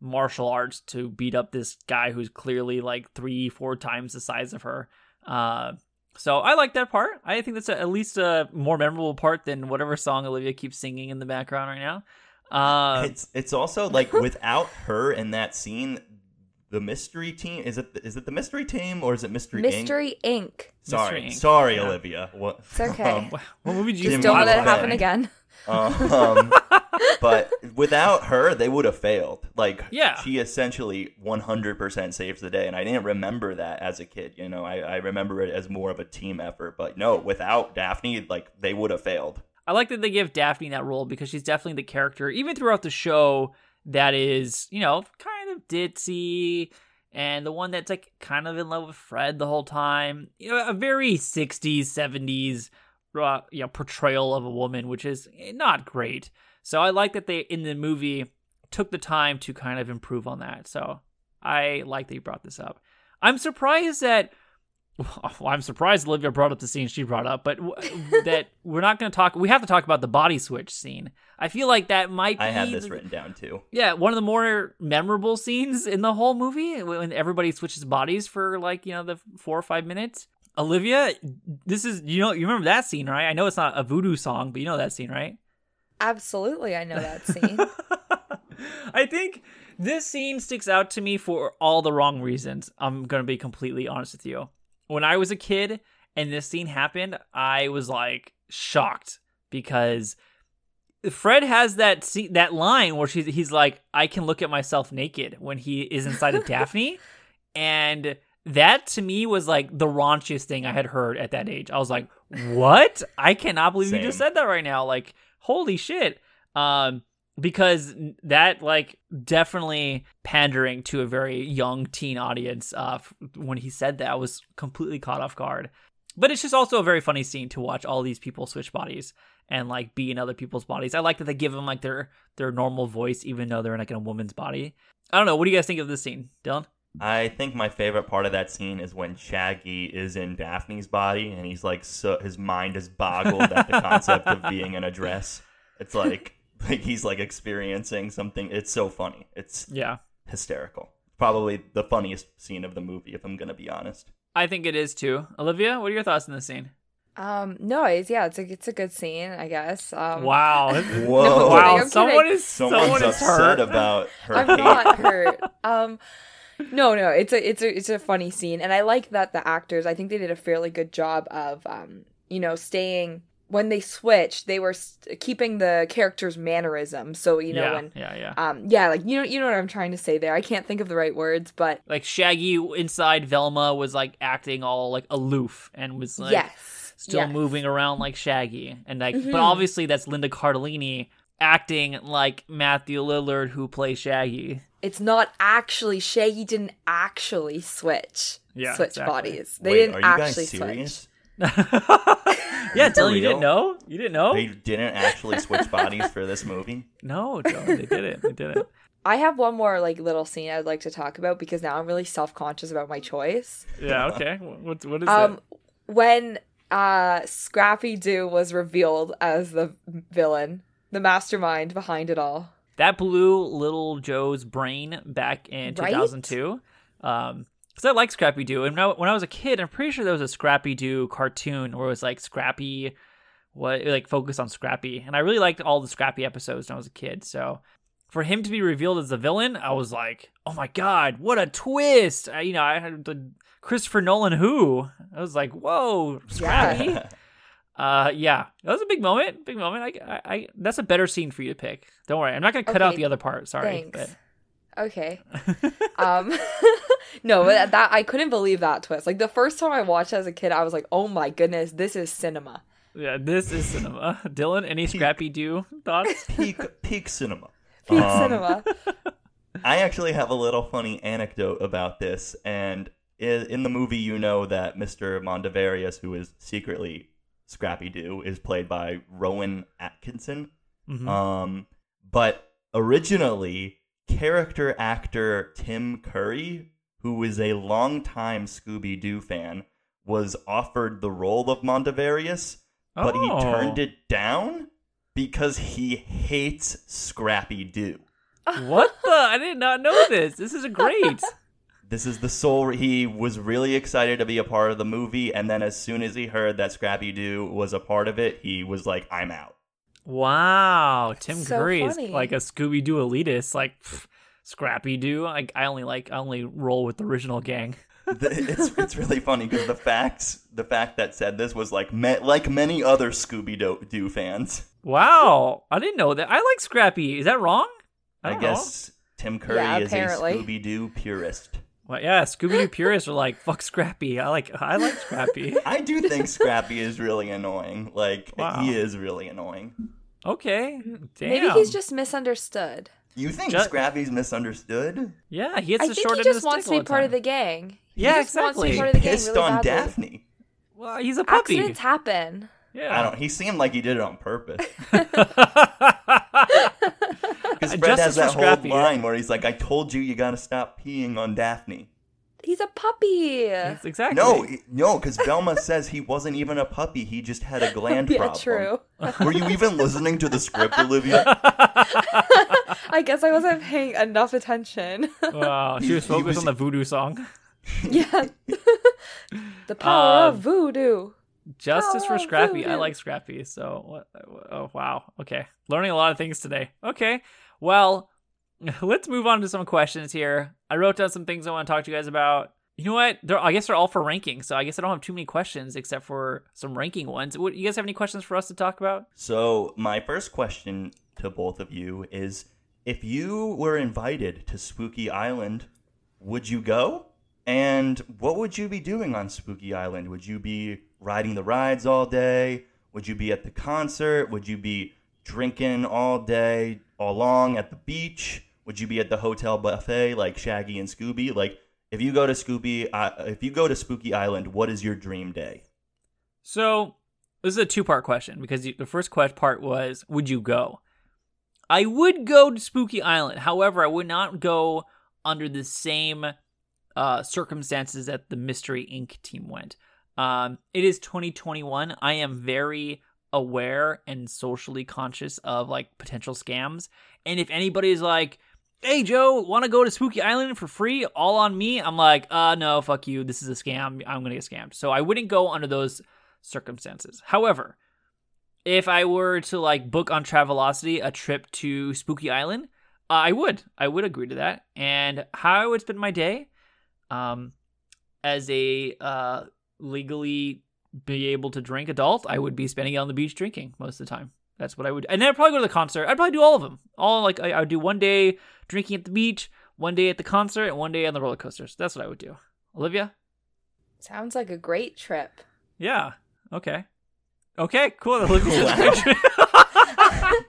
martial arts to beat up this guy who's clearly like three four times the size of her. uh So I like that part. I think that's a, at least a more memorable part than whatever song Olivia keeps singing in the background right now. Uh, it's it's also like without her in that scene, the mystery team is it is it the mystery team or is it mystery mystery Incorporated? Inc. Sorry, mystery Incorporated. sorry, yeah. Olivia. What, it's okay. Um, what movie did you just don't let it happen again? Um, but without her, they would have failed. Like, yeah. she essentially one hundred percent saves the day, and I didn't remember that as a kid. You know, I I remember it as more of a team effort. But no, without Daphne, like they would have failed. I like that they give Daphne that role because she's definitely the character, even throughout the show, that is, you know, kind of ditzy and the one that's like kind of in love with Fred the whole time. You know, a very sixties, seventies uh, you know, portrayal of a woman, which is not great. So I like that they, in the movie, took the time to kind of improve on that. So I like that you brought this up. I'm surprised that... Well, I'm surprised Olivia brought up the scene she brought up, but w- that we're not going to talk. We have to talk about the body switch scene. I feel like that might be. I have this the, written down too. Yeah, one of the more memorable scenes in the whole movie when everybody switches bodies for like, you know, the four or five minutes. Olivia, this is, you know, you remember that scene, right? I know it's not a voodoo song, but you know that scene, right? Absolutely, I know that scene. I think this scene sticks out to me for all the wrong reasons. I'm going to be completely honest with you. When I was a kid and this scene happened, I was like shocked because Fred has that scene, that line where she's, he's like, I can look at myself naked when he is inside of Daphne. And that to me was like the raunchiest thing I had heard at that age. I was like, what? I cannot believe Same. you just said that right now. Like, holy shit. Um, because that like definitely pandering to a very young teen audience uh, when he said that, I was completely caught off guard. But it's just also a very funny scene to watch all these people switch bodies and like be in other people's bodies. I like that they give them like their, their normal voice, even though they're in like in a woman's body. I don't know. What do you guys think of this scene, Dylan? I think my favorite part of that scene is when Shaggy is in Daphne's body and he's like, so his mind is boggled at the concept of being in a dress. It's like... Like he's like experiencing something. It's so funny. It's yeah, hysterical. Probably the funniest scene of the movie, if I'm gonna be honest. I think it is too. Olivia, what are your thoughts on this scene? Um, no, it's yeah, it's a it's a good scene, I guess. Um, wow, whoa, no, wow! Kidding, someone is someone's someone is upset hurt. about her. I'm hate. not hurt. Um, No, no, it's a it's a it's a funny scene, and I like that the actors, I think they did a fairly good job of, um, you know, staying. When they switched, they were st- keeping the character's mannerisms. So, you know, yeah, when, yeah, yeah. Um, yeah, like, you know, you know what I'm trying to say there. I can't think of the right words, but. Like, Shaggy inside Velma was, like, acting all, like, aloof and was, like, yes, still yes. moving around like Shaggy. And, like, mm-hmm. but obviously that's Linda Cardellini acting like Matthew Lillard, who plays Shaggy. It's not actually, Shaggy didn't actually switch, yeah, switch exactly. bodies. They Wait, didn't actually switch. Are you guys serious? Switch. Yeah, Dylan, you didn't know? You didn't know? They didn't actually switch bodies for this movie? No, Dylan, they didn't. They didn't. I have one more like little scene I'd like to talk about because now I'm really self-conscious about my choice. Yeah, okay. What, what is um, it? When uh, Scrappy-Doo was revealed as the villain, the mastermind behind it all. That blew Little Joe's brain back in two thousand two. Right? Um Because I like Scrappy-Doo, and when I, when I was a kid, I'm pretty sure there was a Scrappy-Doo cartoon where it was like Scrappy, what like focused on Scrappy, and I really liked all the Scrappy episodes when I was a kid. So for him to be revealed as the villain, I was like, oh my god, what a twist! I, you know, I had the Christopher Nolan who I was like, whoa, Scrappy. Yeah. Uh, yeah, that was a big moment, big moment. I, I, I, that's a better scene for you to pick. Don't worry, I'm not gonna cut okay, out the other part. Sorry. Thanks. But... Okay. um. No, but that I couldn't believe that twist. Like the first time I watched it as a kid, I was like, "Oh my goodness, this is cinema." Yeah, this is cinema. Dylan, any Scrappy-Doo thoughts? Peak, peak cinema. Peak um, cinema. I actually have a little funny anecdote about this, and in the movie, you know that Mister Mondavarius, who is secretly Scrappy-Doo, is played by Rowan Atkinson. Mm-hmm. Um, but originally, character actor Tim Curry, who is a longtime Scooby-Doo fan, was offered the role of Mondavarius, oh. but he turned it down because he hates Scrappy-Doo. What the? I did not know this. This is great. This is the sole... Re- he was really excited to be a part of the movie, and then as soon as he heard that Scrappy-Doo was a part of it, he was like, I'm out. Wow. Tim so Curry funny. Is like a Scooby-Doo elitist. Like... Pfft. Scrappy-Doo. I, I only like I only roll with the original gang. it's it's really funny because the facts the fact that said this was like me, like many other Scooby-Doo fans. Wow, I didn't know that. I like Scrappy. Is that wrong? I, I guess know. Tim Curry yeah, is apparently. a Scooby-Doo purist. Well, yeah, Scooby-Doo purists are like fuck Scrappy. I like I like Scrappy. I do think Scrappy is really annoying. Like wow. He is really annoying. Okay, damn. Maybe he's just misunderstood. You think just, Scrappy's misunderstood? Yeah, he gets the short end of the stick. I think he just wants to be part of the gang. Yeah, he just exactly. He pissed really on badly. Daphne. Well, he's a puppy. Accidents happen. Yeah, I don't. He seemed like he did it on purpose. Because Fred Justice has that whole Scrappy, line yeah. where he's like, "I told you, you gotta stop peeing on Daphne." He's a puppy. That's exactly. No, no, because Velma says he wasn't even a puppy. He just had a gland yeah, problem. True. Were you even listening to the script, Olivia? I guess I wasn't paying enough attention. Wow, she was focused was... on the voodoo song. Yeah. The power um, of voodoo. Justice power for Scrappy. I like Scrappy. So, what, oh, wow. Okay. Learning a lot of things today. Okay. Well, let's move on to some questions here. I wrote down some things I want to talk to you guys about. You know what? They're, I guess they're all for ranking, so I guess I don't have too many questions except for some ranking ones. What, you guys have any questions for us to talk about? So my first question to both of you is, if you were invited to Spooky Island, would you go? And what would you be doing on Spooky Island? Would you be riding the rides all day? Would you be at the concert? Would you be drinking all day, all long at the beach? Would you be at the hotel buffet like Shaggy and Scooby? Like, if you go to Scooby, uh, if you go to Spooky Island, what is your dream day? So this is a two-part question because the first part was, would you go? I would go to Spooky Island. However, I would not go under the same uh, circumstances that the Mystery Incorporated team went. Um, it is twenty twenty-one. I am very aware and socially conscious of like potential scams. And if anybody's like, hey, Joe, want to go to Spooky Island for free? All on me. I'm like, uh, no, fuck you. This is a scam. I'm going to get scammed. So I wouldn't go under those circumstances. However, if I were to like book on Travelocity a trip to Spooky Island, I would. I would agree to that. And how I would spend my day, um, as a uh, legally be able to drink adult, I would be spending it on the beach drinking most of the time. That's what I would do. And then I'd probably go to the concert. I'd probably do all of them. All like I, I would do one day drinking at the beach, one day at the concert, and one day on the roller coasters. That's what I would do. Olivia? Sounds like a great trip. Yeah. Okay. Okay, cool. Olivia's great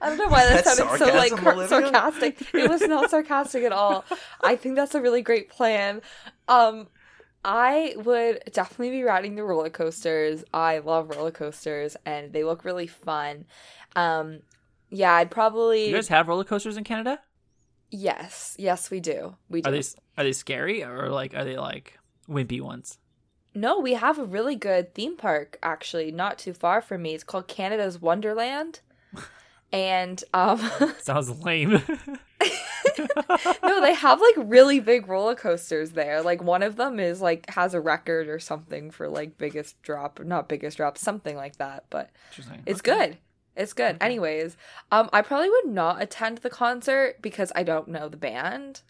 I don't know why that that's sounded so like Olivia? sarcastic. It was not sarcastic at all. I think that's a really great plan. Um, I would definitely be riding the roller coasters. I love roller coasters, and they look really fun. Um, yeah, I'd probably. Do you guys have roller coasters in Canada? Yes, yes, we do. We do. Are they are they scary or like are they like wimpy ones? No, we have a really good theme park actually, not too far from me. It's called Canada's Wonderland. And um sounds lame. No, they have like really big roller coasters there. Like one of them is like has a record or something for like biggest drop, not biggest drop, something like that. But it's okay. good. It's good. Okay. Anyways, um I probably would not attend the concert because I don't know the band.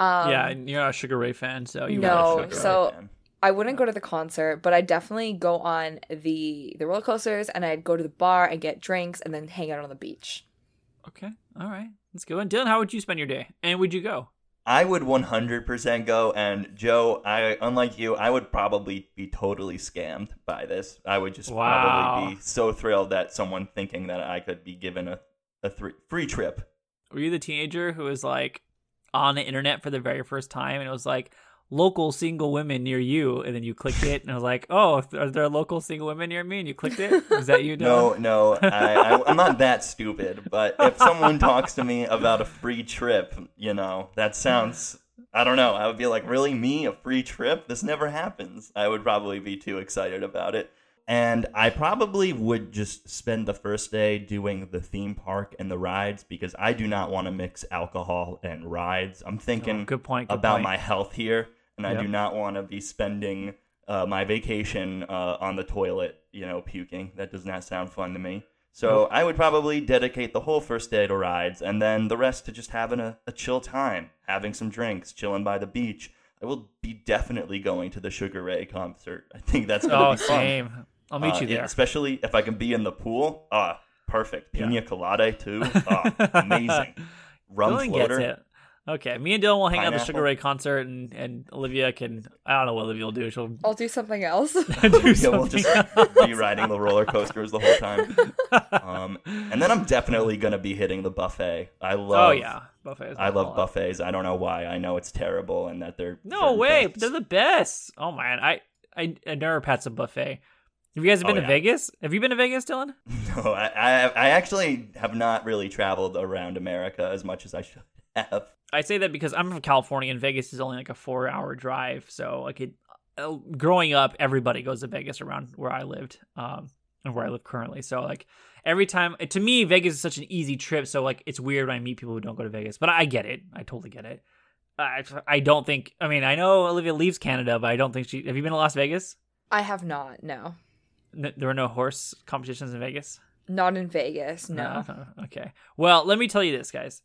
Um Yeah, and you're not a Sugar Ray fan, so you no, wouldn't so Ray fan. I wouldn't go to the concert, but I'd definitely go on the, the roller coasters, and I'd go to the bar and get drinks and then hang out on the beach. Okay. All right. Let's go. And Dylan, how would you spend your day? And would you go? I would one hundred percent go. And Joe, I unlike you, I would probably be totally scammed by this. I would just wow. probably be so thrilled that someone thinking that I could be given a, a three, free trip. Were you the teenager who was like on the internet for the very first time and it was like, local single women near you, and then you clicked it, and I was like, "Oh, are there local single women near me?" And you clicked it. Was that you? Dylan? No, no, I, I, I'm not that stupid. But if someone talks to me about a free trip, you know, that sounds—I don't know. I would be like, "Really, me? A free trip? This never happens." I would probably be too excited about it, and I probably would just spend the first day doing the theme park and the rides because I do not want to mix alcohol and rides. I'm thinking oh, good point, good about point. my health here. And yep. I do not want to be spending uh, my vacation uh, on the toilet, you know, puking. That does not sound fun to me. So mm-hmm. I would probably dedicate the whole first day to rides and then the rest to just having a, a chill time, having some drinks, chilling by the beach. I will be definitely going to the Sugar Ray concert. I think that's going to oh, be fun. Oh, same. I'll meet uh, you there. Yeah, especially if I can be in the pool. Ah, oh, perfect. Pina yeah. colada, too. Oh, amazing. Rum Dylan floater. Gets it. Okay, me and Dylan will hang Pineapple. out at the Sugar Ray concert, and, and Olivia can... I don't know what Olivia will do. She'll... I'll do something else. do something yeah, we'll just else. be riding the roller coasters the whole time. Um, and then I'm definitely going to be hitting the buffet. I love... Oh, yeah. Buffets. I love buffets. I don't know why. I know it's terrible and that they're... No way. They're the best. Oh, man. I, I, I never passed a buffet. Have you guys been oh, to yeah. Vegas? Have you been to Vegas, Dylan? No, I, I I actually have not really traveled around America as much as I should have. I say that because I'm from California and Vegas is only like a four hour drive. So like it, uh, growing up, everybody goes to Vegas around where I lived um, and where I live currently. So like every time to me, Vegas is such an easy trip. So like it's weird when I meet people who don't go to Vegas, but I get it. I totally get it. I, I don't think I mean, I know Olivia leaves Canada, but I don't think she have you been to Las Vegas? I have not. No, N- there were no horse competitions in Vegas. Not in Vegas. No. no. OK, well, let me tell you this, guys.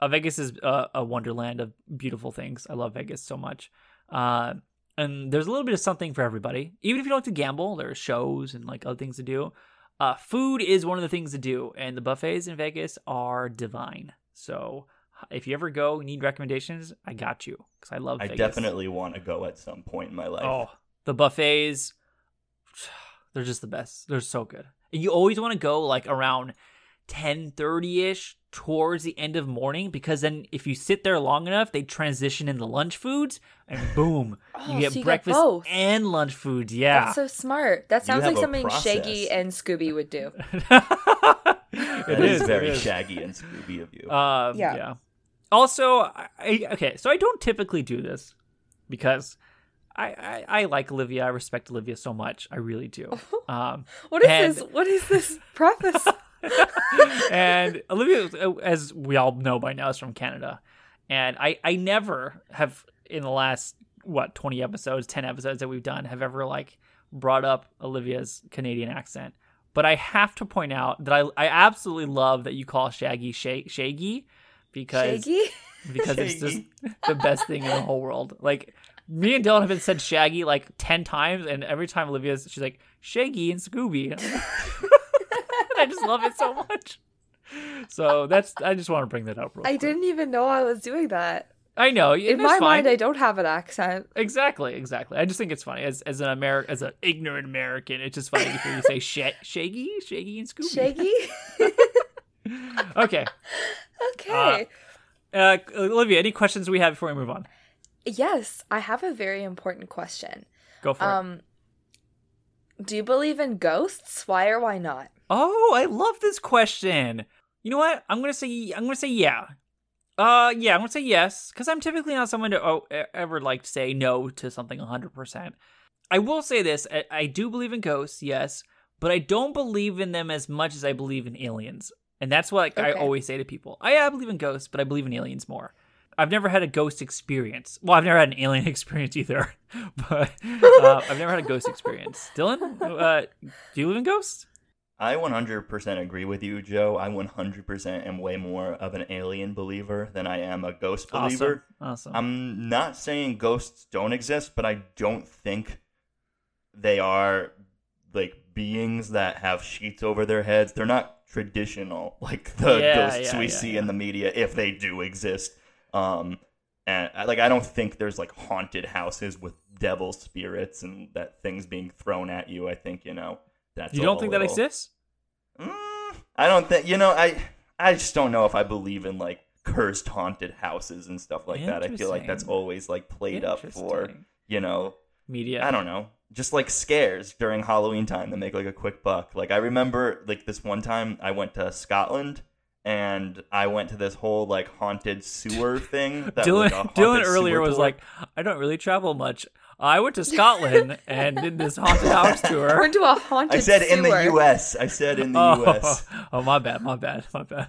Uh, Vegas is uh, a wonderland of beautiful things. I love Vegas so much. Uh, and there's a little bit of something for everybody. Even if you don't like to gamble, there are shows and like other things to do. Uh, food is one of the things to do. And the buffets in Vegas are divine. So if you ever go and need recommendations, I got you. Because I love I Vegas. I definitely want to go at some point in my life. Oh, the buffets, they're just the best. They're so good. And you always want to go like around ten thirty ish towards the end of morning, because then if you sit there long enough, they transition into lunch foods, and boom, oh, you get so you breakfast get and lunch foods. Yeah, that's so smart. That sounds like something process. Shaggy and Scooby would do. It is very it is. Shaggy and Scooby of you. Um, yeah. yeah. Also, I, okay, so I don't typically do this because I, I, I like Olivia. I respect Olivia so much. I really do. Um, what is and... this? What is this preface? And Olivia, as we all know by now, is from Canada, and I, I never have in the last what twenty episodes, ten episodes that we've done, have ever like brought up Olivia's Canadian accent. But I have to point out that I I absolutely love that you call Shaggy Shaggy because Shaggy? because Shaggy. It's just the best thing in the whole world. Like, me and Dylan have been said Shaggy like ten times, and every time Olivia's, she's like, Shaggy and Scooby. And I just love it so much. So that's, I just want to bring that up real I quick. didn't even know I was doing that. I know. In my fine. mind, I don't have an accent. Exactly, exactly. I just think it's funny. As as an Ameri- as an ignorant American, it's just funny to hear you say sh- Shaggy, Shaggy, and Scooby. Shaggy? Okay. Okay. Uh, uh, Olivia, any questions we have before we move on? Yes, I have a very important question. Go for um, it. Do you believe in ghosts? Why or why not? Oh, I love this question. You know what? I'm gonna say I'm gonna say yeah. Uh, yeah, I'm gonna say yes, because I'm typically not someone to oh, ever like say no to something one hundred percent. I will say this, I, I do believe in ghosts, yes, but I don't believe in them as much as I believe in aliens. And that's what like, okay. I always say to people. I, I believe in ghosts, but I believe in aliens more. I've never had a ghost experience. Well, I've never had an alien experience either, but uh, I've never had a ghost experience. Dylan, uh, do you believe in ghosts? I one hundred percent agree with you, Joe. I one hundred percent am way more of an alien believer than I am a ghost believer. Awesome. Awesome. I'm not saying ghosts don't exist, but I don't think they are like beings that have sheets over their heads. They're not traditional like the yeah, ghosts yeah, we yeah, see yeah. in the media, if they do exist. Um, and like I don't think there's like haunted houses with devil spirits and that things being thrown at you. I think, you know. That's you don't think little... that exists? Mm, I don't think, you know, I I just don't know if I believe in, like, cursed haunted houses and stuff like that. I feel like that's always, like, played up for, you know. Media. I don't know. Just, like, scares during Halloween time to make, like, a quick buck. Like, I remember, like, this one time I went to Scotland, and I went to this whole, like, haunted sewer thing. That Dylan, was a haunted Dylan earlier was tour. Like, I don't really travel much. I went to Scotland and did this haunted house tour. Went to a haunted I said sewer. in the U S. I said in the oh, U S. Oh, my bad, my bad, my bad.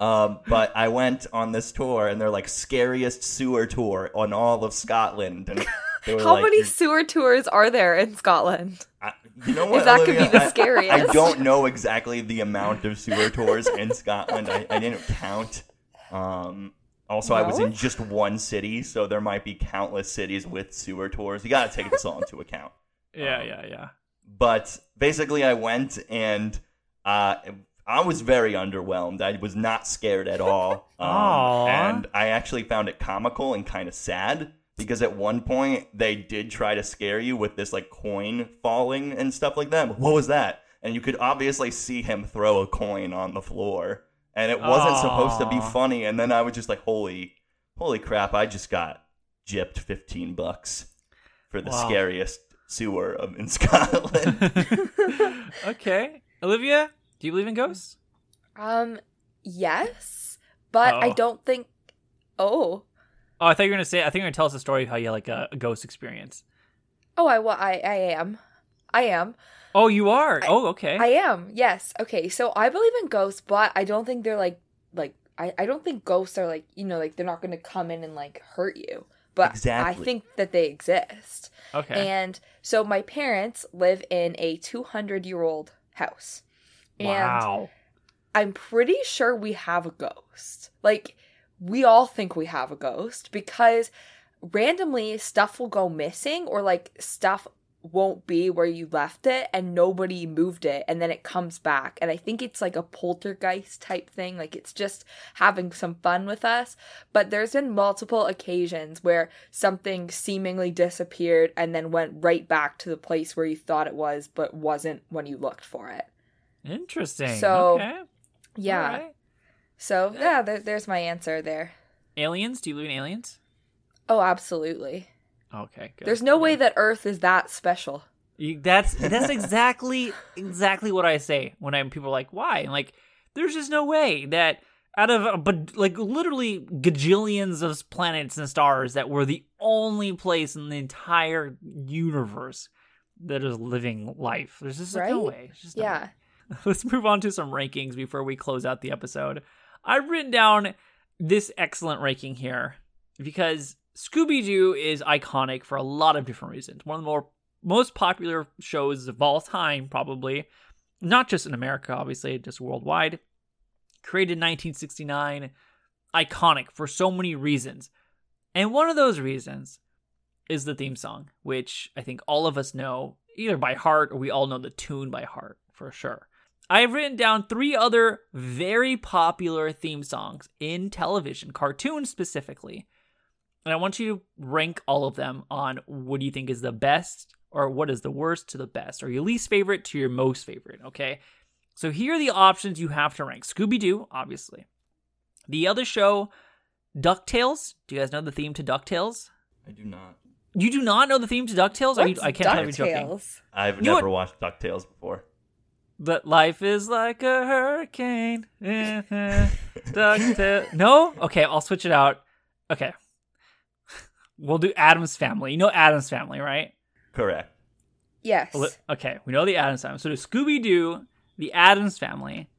Um, but I went on this tour, and they're like, scariest sewer tour on all of Scotland. And they were How like, many sewer tours are there in Scotland? I, you know what, if that Olivia, could be the scariest. I, I don't know exactly the amount of sewer tours in Scotland. I, I didn't count. Um... Also, no? I was in just one city, so there might be countless cities with sewer tours. You got to take this all into account. Yeah, um, yeah, yeah. But basically, I went, and uh, I was very underwhelmed. I was not scared at all. Um, and I actually found it comical and kind of sad, because at one point, they did try to scare you with this like coin falling and stuff like that. But what was that? And you could obviously see him throw a coin on the floor. And it wasn't Aww. supposed to be funny. And then I was just like, holy, holy crap. I just got gypped fifteen bucks for the wow. scariest sewer of, in Scotland. Okay. Olivia, do you believe in ghosts? Um, yes, but oh. I don't think, oh. Oh, I thought you were going to say, I think you were going to tell us a story of how you had like a, a ghost experience. Oh, I, well, I, I am. I am. Oh, you are? I, oh, okay. I am, yes. Okay, so I believe in ghosts, but I don't think they're, like, like I, I don't think ghosts are, like, you know, like, they're not going to come in and, like, hurt you. But exactly. I think that they exist. Okay. And so my parents live in a two hundred-year-old house. Wow. And I'm pretty sure we have a ghost. Like, we all think we have a ghost because randomly stuff will go missing or, like, stuff won't be where you left it and nobody moved it and then it comes back, and I think it's like a poltergeist type thing, like it's just having some fun with us. But there's been multiple occasions where something seemingly disappeared and then went right back to the place where you thought it was but wasn't when you looked for it. Interesting. So okay. yeah right. so yeah there, there's my answer there. Aliens, do you believe in aliens? Oh, absolutely. Okay, good. There's no yeah. way that Earth is that special. You, that's that's exactly exactly what I say when I'm people are like, why? And like, there's just no way that out of but like literally gajillions of planets and stars that we're the only place in the entire universe that is living life. There's just right? no way. Just no yeah. way. Let's move on to some rankings before we close out the episode. I've written down this excellent ranking here because Scooby-Doo is iconic for a lot of different reasons. One of the more most popular shows of all time, probably. Not just in America, obviously, just worldwide. Created in nineteen sixty-nine. iconic for so many reasons. And one of those reasons is the theme song, which I think all of us know either by heart or we all know the tune by heart for sure. I've written down three other very popular theme songs in television, cartoons specifically. And I want you to rank all of them on what do you think is the best or what is the worst to the best or your least favorite to your most favorite, okay? So here are the options you have to rank. Scooby-Doo, obviously. The other show, DuckTales. Do you guys know the theme to DuckTales? I do not. You do not know the theme to DuckTales? Are you, I can't tell you're joking. I've you never watched DuckTales before. But life is like a hurricane. DuckTales. No? Okay, I'll switch it out. Okay. We'll do Adam's Family. You know Adam's Family, right? Correct. Yes. Okay, we know the Adam's Family. So do Scooby-Doo, the Adam's Family.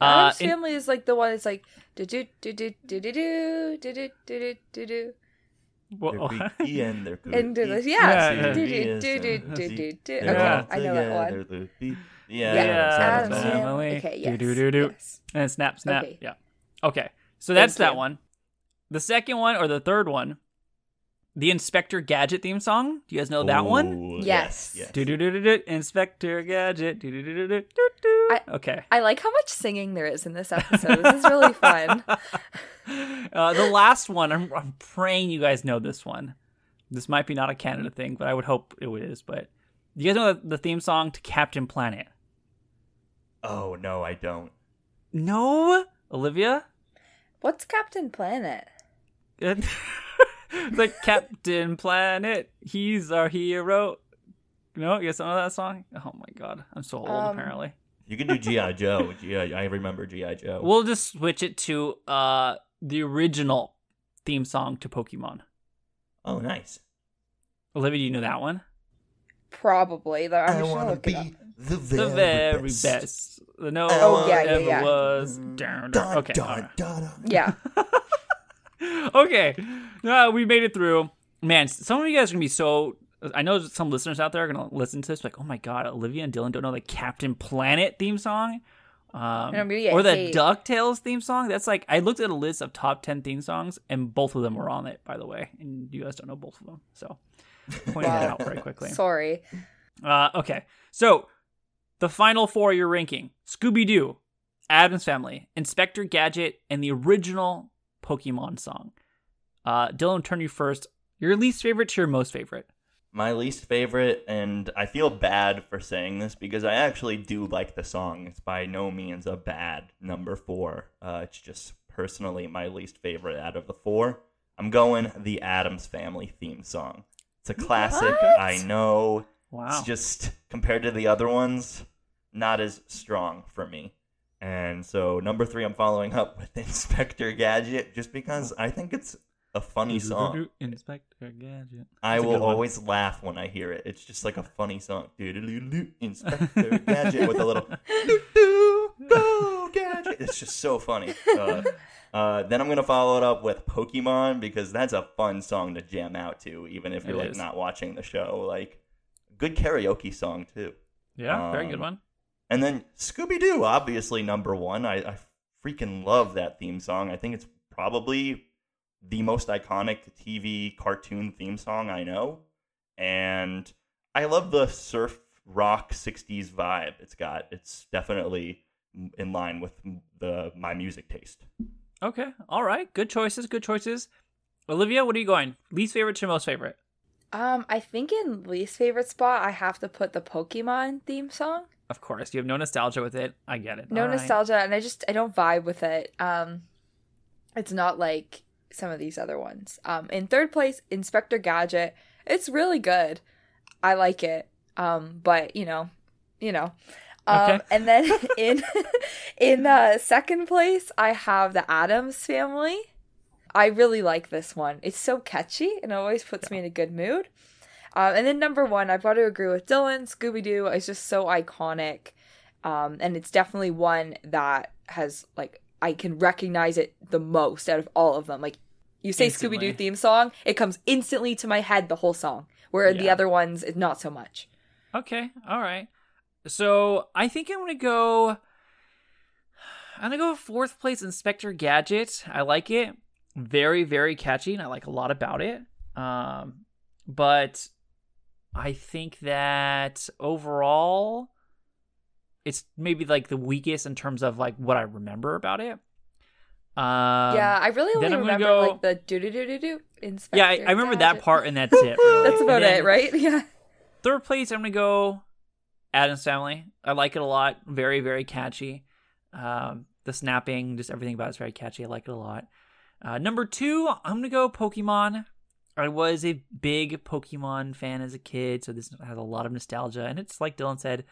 Adam's uh, Family in- is like the one that's like do do do do do do do do do do do do. Well, there could be and there could and be yeah, yeah. Do, do, do, do, do, do, do. Okay, yeah. I know that one. Yeah, yeah. Adam's, Adam's Family. Okay, yes. Do, do, do, do. Yes. And snap, snap. Okay. Yeah. Okay, so that's Thank that you. One. The second one or the third one, the Inspector Gadget theme song. Do you guys know that Ooh, one? Yes. yes. Do do do do do. Inspector Gadget. Do do do do do do. I, okay. I like how much singing there is in this episode. This is really fun. Uh, the last one, I'm, I'm praying you guys know this one. This might be not a Canada thing, but I would hope it is. But do you guys know the theme song to Captain Planet? Oh no, I don't. No, Olivia. What's Captain Planet? The Captain Planet, he's our hero. No, you guys don't know that song? Oh my god, I'm so old um, apparently. You can do G I. Joe. G I. I remember G I. Joe. We'll just switch it to uh, the original theme song to Pokemon. Oh, nice. Olivia, do you know that one? Probably. Though I want to be the very, the very best. best. The no oh, one yeah, ever yeah, yeah. was. Mm. Da, okay. Da, right. da, da. Yeah. Okay, uh, we made it through. Man, some of you guys are going to be so... I know some listeners out there are going to listen to this like, oh my god, Olivia and Dylan don't know the Captain Planet theme song? Um, really or the hate. DuckTales theme song? That's like... I looked at a list of top ten theme songs, and both of them were on it, by the way. And you guys don't know both of them, so... Pointing that out very quickly. Sorry. Uh, okay, so the final four you're ranking. Scooby-Doo, Adam's Family, Inspector Gadget, and the original... Pokemon song. Uh, Dylan, turn you first. Your least favorite to your most favorite. My least favorite, and I feel bad for saying this because I actually do like the song. It's by no means a bad number four. Uh, it's just personally my least favorite out of the four. I'm going the Addams Family theme song. It's a classic. What? I know. Wow. It's just, compared to the other ones, not as strong for me. And so number three, I'm following up with Inspector Gadget just because I think it's a funny song. Inspector Gadget. I will always laugh when I hear it. It's just like a funny song. Inspector Gadget with a little doo doo go gadget. It's just so funny. Uh, uh, then I'm gonna follow it up with Pokemon because that's a fun song to jam out to, even if you're like not watching the show. Like good karaoke song too. Yeah, um, very good one. And then Scooby-Doo, obviously number one. I, I freaking love that theme song. I think it's probably the most iconic T V cartoon theme song I know. And I love the surf rock sixties vibe it's got. It's definitely in line with the my music taste. Okay. All right. Good choices. Good choices. Olivia, what are you going? Least favorite to most favorite? Um, I think in least favorite spot, I have to put the Pokemon theme song. Of course, you have no nostalgia with it. I get it. No All nostalgia, right. And I just I don't vibe with it. Um, it's not like some of these other ones. Um, in third place, Inspector Gadget. It's really good. I like it. Um, but you know, you know. Um, okay. And then in in uh, second place, I have the Addams Family. I really like this one. It's so catchy and always puts yeah. me in a good mood. Um, and then number one, I've got to agree with Dylan. Scooby-Doo is just so iconic. Um, and it's definitely one that has, like, I can recognize it the most out of all of them. Like, you say instantly. Scooby-Doo theme song, it comes instantly to my head, the whole song. Where yeah. the other ones, not so much. Okay. All right. So I think I'm going to go... I'm going to go fourth place, Inspector Gadget. I like it. Very, very catchy, and I like a lot about it. Um, but I think that overall, it's maybe like the weakest in terms of like what I remember about it. Um, yeah, I really only remember go, like the do do do do do Inspector. Yeah, I, I remember Gadget. That part, and that's it. Really. That's about it, right? Yeah. Third place, I'm going to go Addams Family. I like it a lot. Very, very catchy. Um, the snapping, just everything about it is very catchy. I like it a lot. Uh, number two, I'm going to go Pokemon. I was a big Pokemon fan as a kid, so this has a lot of nostalgia. And it's, like Dylan said,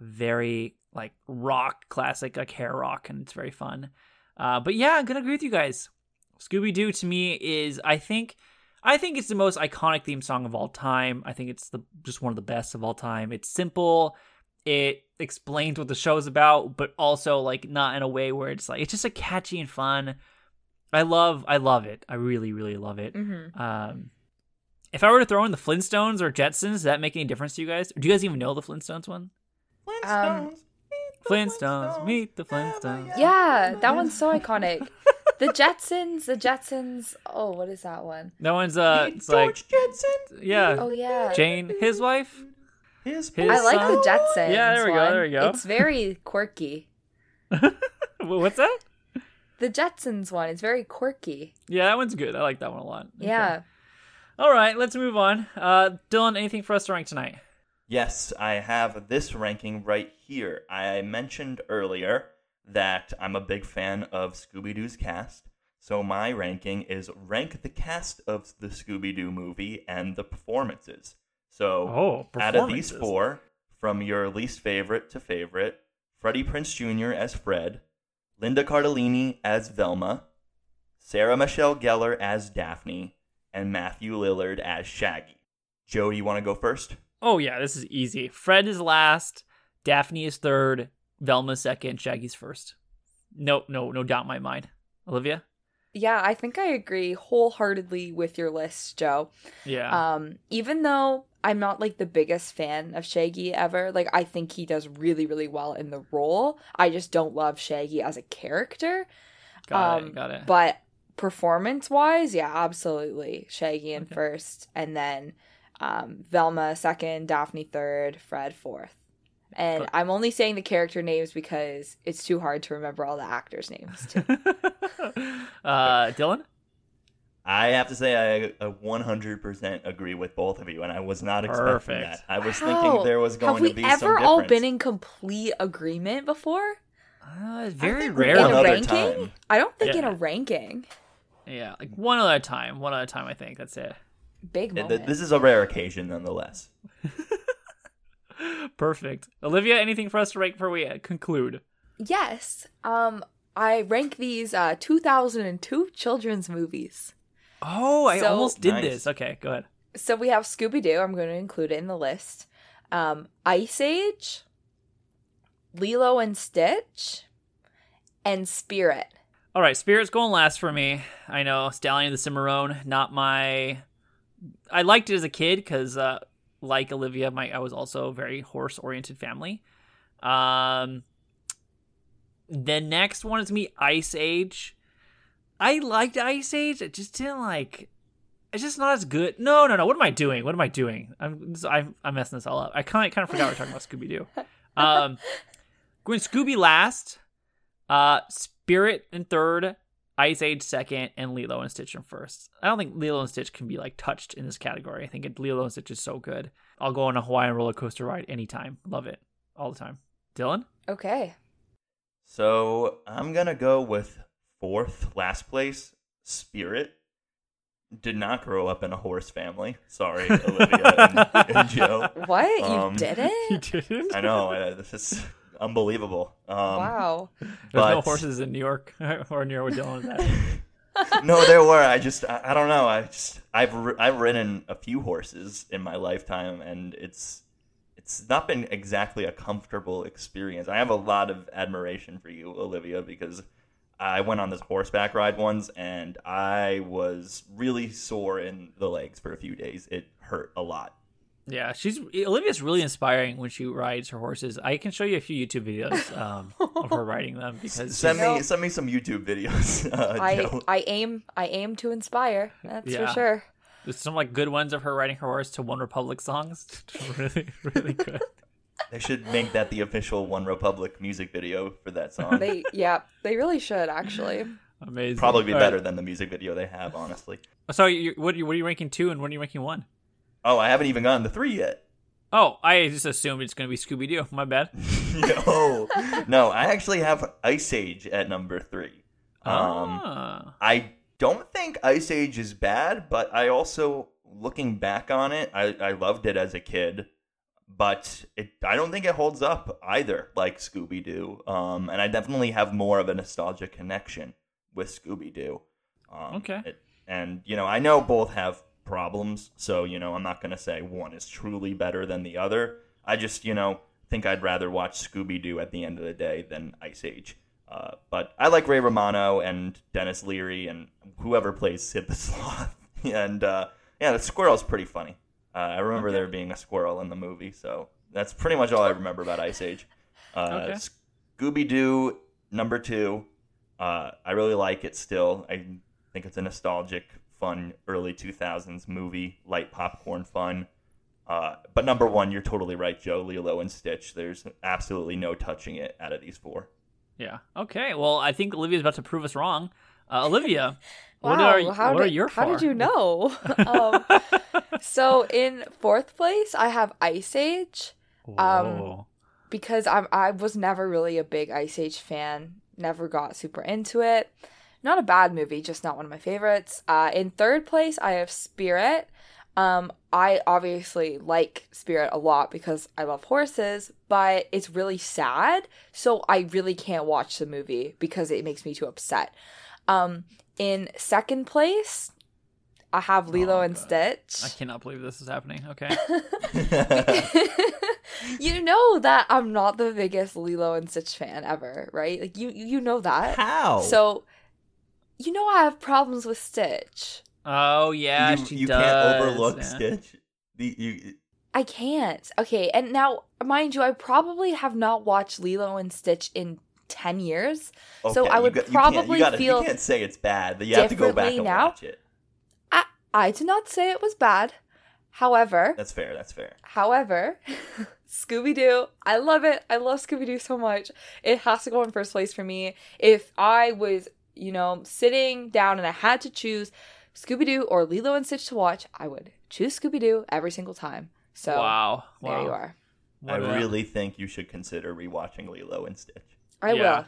very, like, rock, classic, like, hair rock, and it's very fun. Uh, but, yeah, I'm going to agree with you guys. Scooby-Doo, to me, is, I think, I think it's the most iconic theme song of all time. I think it's the just one of the best of all time. It's simple. It explains what the show's about, but also, like, not in a way where it's, like, it's just, like, catchy and fun. I love, I love it. I really, really love it. Mm-hmm. Um, if I were to throw in the Flintstones or Jetsons, does that make any difference to you guys? Or do you guys even know the Flintstones one? Flintstones, um, meet the Flintstones, Flintstones, meet the Flintstones. Yeah, that one's so iconic. The Jetsons, the Jetsons. Oh, what is that one? That one's uh, it's George like Jetson. Yeah. Oh yeah. Jane, his wife. His. his I son. Like the Jetsons. Yeah, there we one. go. There we go. It's very quirky. What's that? The Jetsons one is very quirky. Yeah, that one's good. I like that one a lot. Okay. Yeah. All right, let's move on. Uh, Dylan, anything for us to rank tonight? Yes, I have this ranking right here. I mentioned earlier that I'm a big fan of Scooby-Doo's cast. So my ranking is rank the cast of the Scooby-Doo movie and the performances. So oh, performances. Out of these four, from your least favorite to favorite, Freddie Prinze Junior as Fred, Linda Cardellini as Velma, Sarah Michelle Gellar as Daphne, and Matthew Lillard as Shaggy. Joe, do you want to go first? Oh, yeah, this is easy. Fred is last, Daphne is third, Velma's second, Shaggy's first. No, no, no doubt in my mind. Olivia? Yeah, I think I agree wholeheartedly with your list, Joe. Yeah. Um, even though I'm not, like, the biggest fan of Shaggy ever. Like, I think he does really, really well in the role. I just don't love Shaggy as a character. Got um, it, got it. But performance-wise, yeah, absolutely. Shaggy in okay. first, and then um, Velma second, Daphne third, Fred fourth. And I'm only saying the character names because it's too hard to remember all the actors' names, too. uh, Dylan? I have to say I one hundred percent agree with both of you, and I was not Perfect. expecting that. I was wow. thinking there was going to be some difference. Have we ever all been in complete agreement before? Uh, very rare. In a ranking? Time. I don't think yeah. in a ranking. Yeah, like one other time. One other time, I think. That's it. Big moment. It, this is a rare occasion, nonetheless. Perfect. Olivia, anything for us to rank before we conclude? Yes. Um, I rank these uh, two thousand two children's movies. Oh, I so, almost did nice. this. Okay, go ahead. So we have Scooby-Doo. I'm going to include it in the list. Um, Ice Age, Lilo and Stitch, and Spirit. All right, Spirit's going last for me. I know, Stallion of the Cimarron, not my... I liked it as a kid because, uh, like Olivia, my I was also a very horse-oriented family. Um, the next one is me, Ice Age. I liked Ice Age. It just didn't like. It's just not as good. No, no, no. What am I doing? What am I doing? I'm, I'm, I'm messing this all up. I kind of, kind of forgot we were talking about Scooby-Doo. Um, going Scooby last, uh, Spirit in third, Ice Age second, and Lilo and Stitch in first. I don't think Lilo and Stitch can be like touched in this category. I think it, Lilo and Stitch is so good. I'll go on a Hawaiian roller coaster ride anytime. Love it all the time. Dylan? Okay. So I'm gonna go with. Fourth, last place, Spirit. Did not grow up in a horse family. Sorry, Olivia and, and Joe. What? Um, you didn't? You didn't? I know. Uh, this is unbelievable. Um, wow. There's but... no horses in New York or near where Dylan that. No, there were. I just, I, I don't know. I just, I've, I've ridden a few horses in my lifetime, and it's, it's not been exactly a comfortable experience. I have a lot of admiration for you, Olivia, because. I went on this horseback ride once, and I was really sore in the legs for a few days. It hurt a lot. Yeah, she's Olivia's really inspiring when she rides her horses. I can show you a few YouTube videos um, of her riding them because send me know, send me some YouTube videos. Uh, I Joe. I aim I aim to inspire. That's yeah. for sure. There's some like good ones of her riding her horse to OneRepublic songs. Really, really good. They should make that the official OneRepublic music video for that song. They yeah, they really should actually. Amazing. Probably be All better right. than the music video they have, honestly. So, you, what, what are you ranking two and what are you ranking one? Oh, I haven't even gotten to three yet. Oh, I just assumed it's going to be Scooby-Doo. My bad. no, no, I actually have Ice Age at number three. Um, ah. I don't think Ice Age is bad, but I also, looking back on it, I, I loved it as a kid. But it, I don't think it holds up either, like Scooby-Doo. Um, and I definitely have more of a nostalgia connection with Scooby-Doo. Um, okay. It, and, you know, I know both have problems, so, you know, I'm not going to say one is truly better than the other. I just, you know, think I'd rather watch Scooby-Doo at the end of the day than Ice Age. Uh, but I like Ray Romano and Dennis Leary and whoever plays Sid the Sloth. and, uh, yeah, the squirrel's pretty funny. Uh, I remember okay. there being a squirrel in the movie, so that's pretty much all I remember about Ice Age. Uh, okay. Scooby-Doo, number two. Uh, I really like it still. I think it's a nostalgic, fun, early two thousands movie, light popcorn fun. Uh, but number one, you're totally right, Joe, Lilo and Stitch. There's absolutely no touching it out of these four. Yeah. Okay. Well, I think Olivia's about to prove us wrong. Uh, Olivia, wow, what are, how what did, are your four? How did you know? um, so in fourth place, I have Ice Age. Whoa. Um, because I I was never really a big Ice Age fan. Never got super into it. Not a bad movie, just not one of my favorites. Uh, in third place, I have Spirit. Um, I obviously like Spirit a lot because I love horses, but it's really sad. So I really can't watch the movie because it makes me too upset. Um, in second place, I have Lilo oh, and God. Stitch. I cannot believe this is happening. Okay. You know that I'm not the biggest Lilo and Stitch fan ever, right? Like you, you know that. How? So, you know I have problems with Stitch. Oh yeah, you, she you does. can't overlook yeah. Stitch. The, you. I can't. Okay, and now mind you, I probably have not watched Lilo and Stitch in ten years, okay, so I would you got, probably you can't, you gotta, feel. You can't say it's bad, but you have to go back and now. watch it. I I did not say it was bad. However, that's fair. That's fair. However. Scooby-Doo, I love it. I love Scooby-Doo so much. It has to go in first place for me. If I was, you know, sitting down and I had to choose Scooby-Doo or Lilo and Stitch to watch, I would choose Scooby-Doo every single time. So wow. there wow. you are. I wow. really think you should consider rewatching Lilo and Stitch. I yeah. will.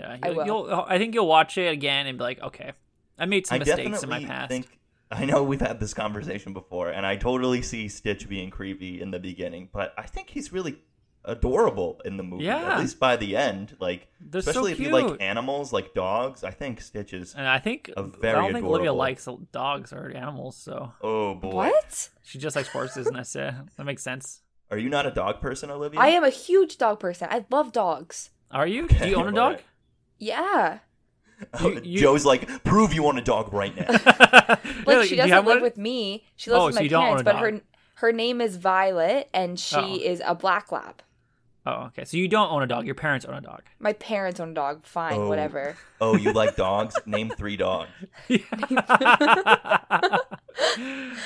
Yeah, I will. You'll, I think you'll watch it again and be like, okay, I made some I mistakes in my past. Think- I know we've had this conversation before, and I totally see Stitch being creepy in the beginning, but I think he's really adorable in the movie, yeah. at least by the end. Like, They're especially so if you like animals, like dogs, I think Stitch is and I think a very I don't think adorable. Olivia likes dogs or animals, so. Oh, boy. What? She just likes horses, and that's it. That makes sense. Are you not a dog person, Olivia? I am a huge dog person. I love dogs. Are you? Okay, Do you own a dog? Right. Yeah. You, you, Joe's like, prove you want a dog right now. Like she doesn't live with me. She lives oh, with my so parents, but her her name is Violet, and she oh. is a black lab. Oh, okay. So you don't own a dog. Your parents own a dog. My parents own a dog. Fine, oh. whatever. Oh, you like dogs? Name three dogs. Oh, amazing.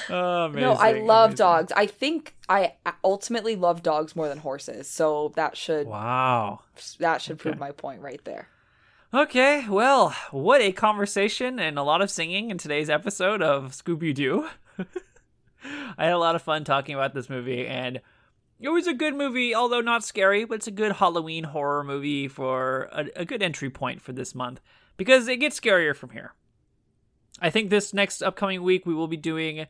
No, I love amazing. dogs. I think I ultimately love dogs more than horses. So that should wow that should okay. prove my point right there. Okay, well, what a conversation and a lot of singing in today's episode of Scooby-Doo. I had a lot of fun talking about this movie, and it was a good movie, although not scary, but it's a good Halloween horror movie for a, a good entry point for this month, because it gets scarier from here. I think this next upcoming week we will be doing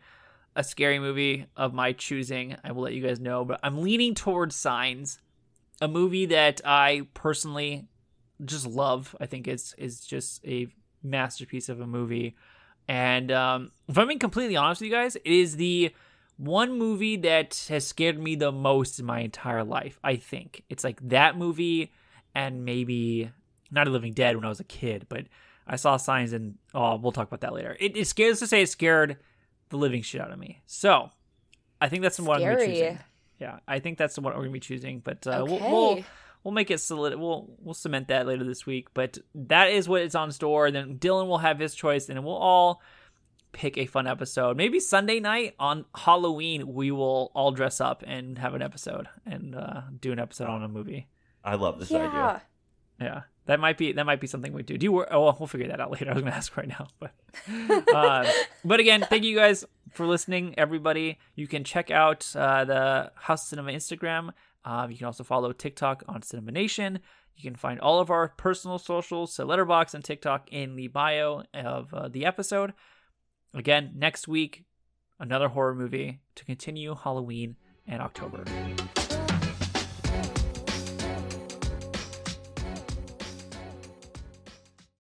a scary movie of my choosing. I will let you guys know, but I'm leaning towards Signs, a movie that I personally just love. I think it's is just a masterpiece of a movie, and um if I'm being completely honest with you guys, it is the one movie that has scared me the most in my entire life. I think it's like that movie and maybe Night of the Living Dead when I was a kid, but I saw Signs and oh we'll talk about that later. It, it scares to say it scared the living shit out of me. So I think that's the one we're choosing. Yeah, I think that's the one we're going to be choosing. But uh, okay. we'll, we'll we'll make it solid. We'll we'll cement that later this week. But that is what it's on store. Then Dylan will have his choice, and we'll all pick a fun episode. Maybe Sunday night on Halloween, we will all dress up and have an episode and uh, do an episode on a movie. I love this yeah. idea. Yeah, that might be that might be something we do. Do you? Wor- oh, well, we'll figure that out later. I was going to ask right now, but uh, but again, thank you guys for listening, everybody. You can check out uh, the House Cinema Instagram. Uh, you can also follow TikTok on Cinema Nation. You can find all of our personal socials, so Letterboxd and TikTok, in the bio of uh, the episode. Again, next week, another horror movie to continue Halloween and October.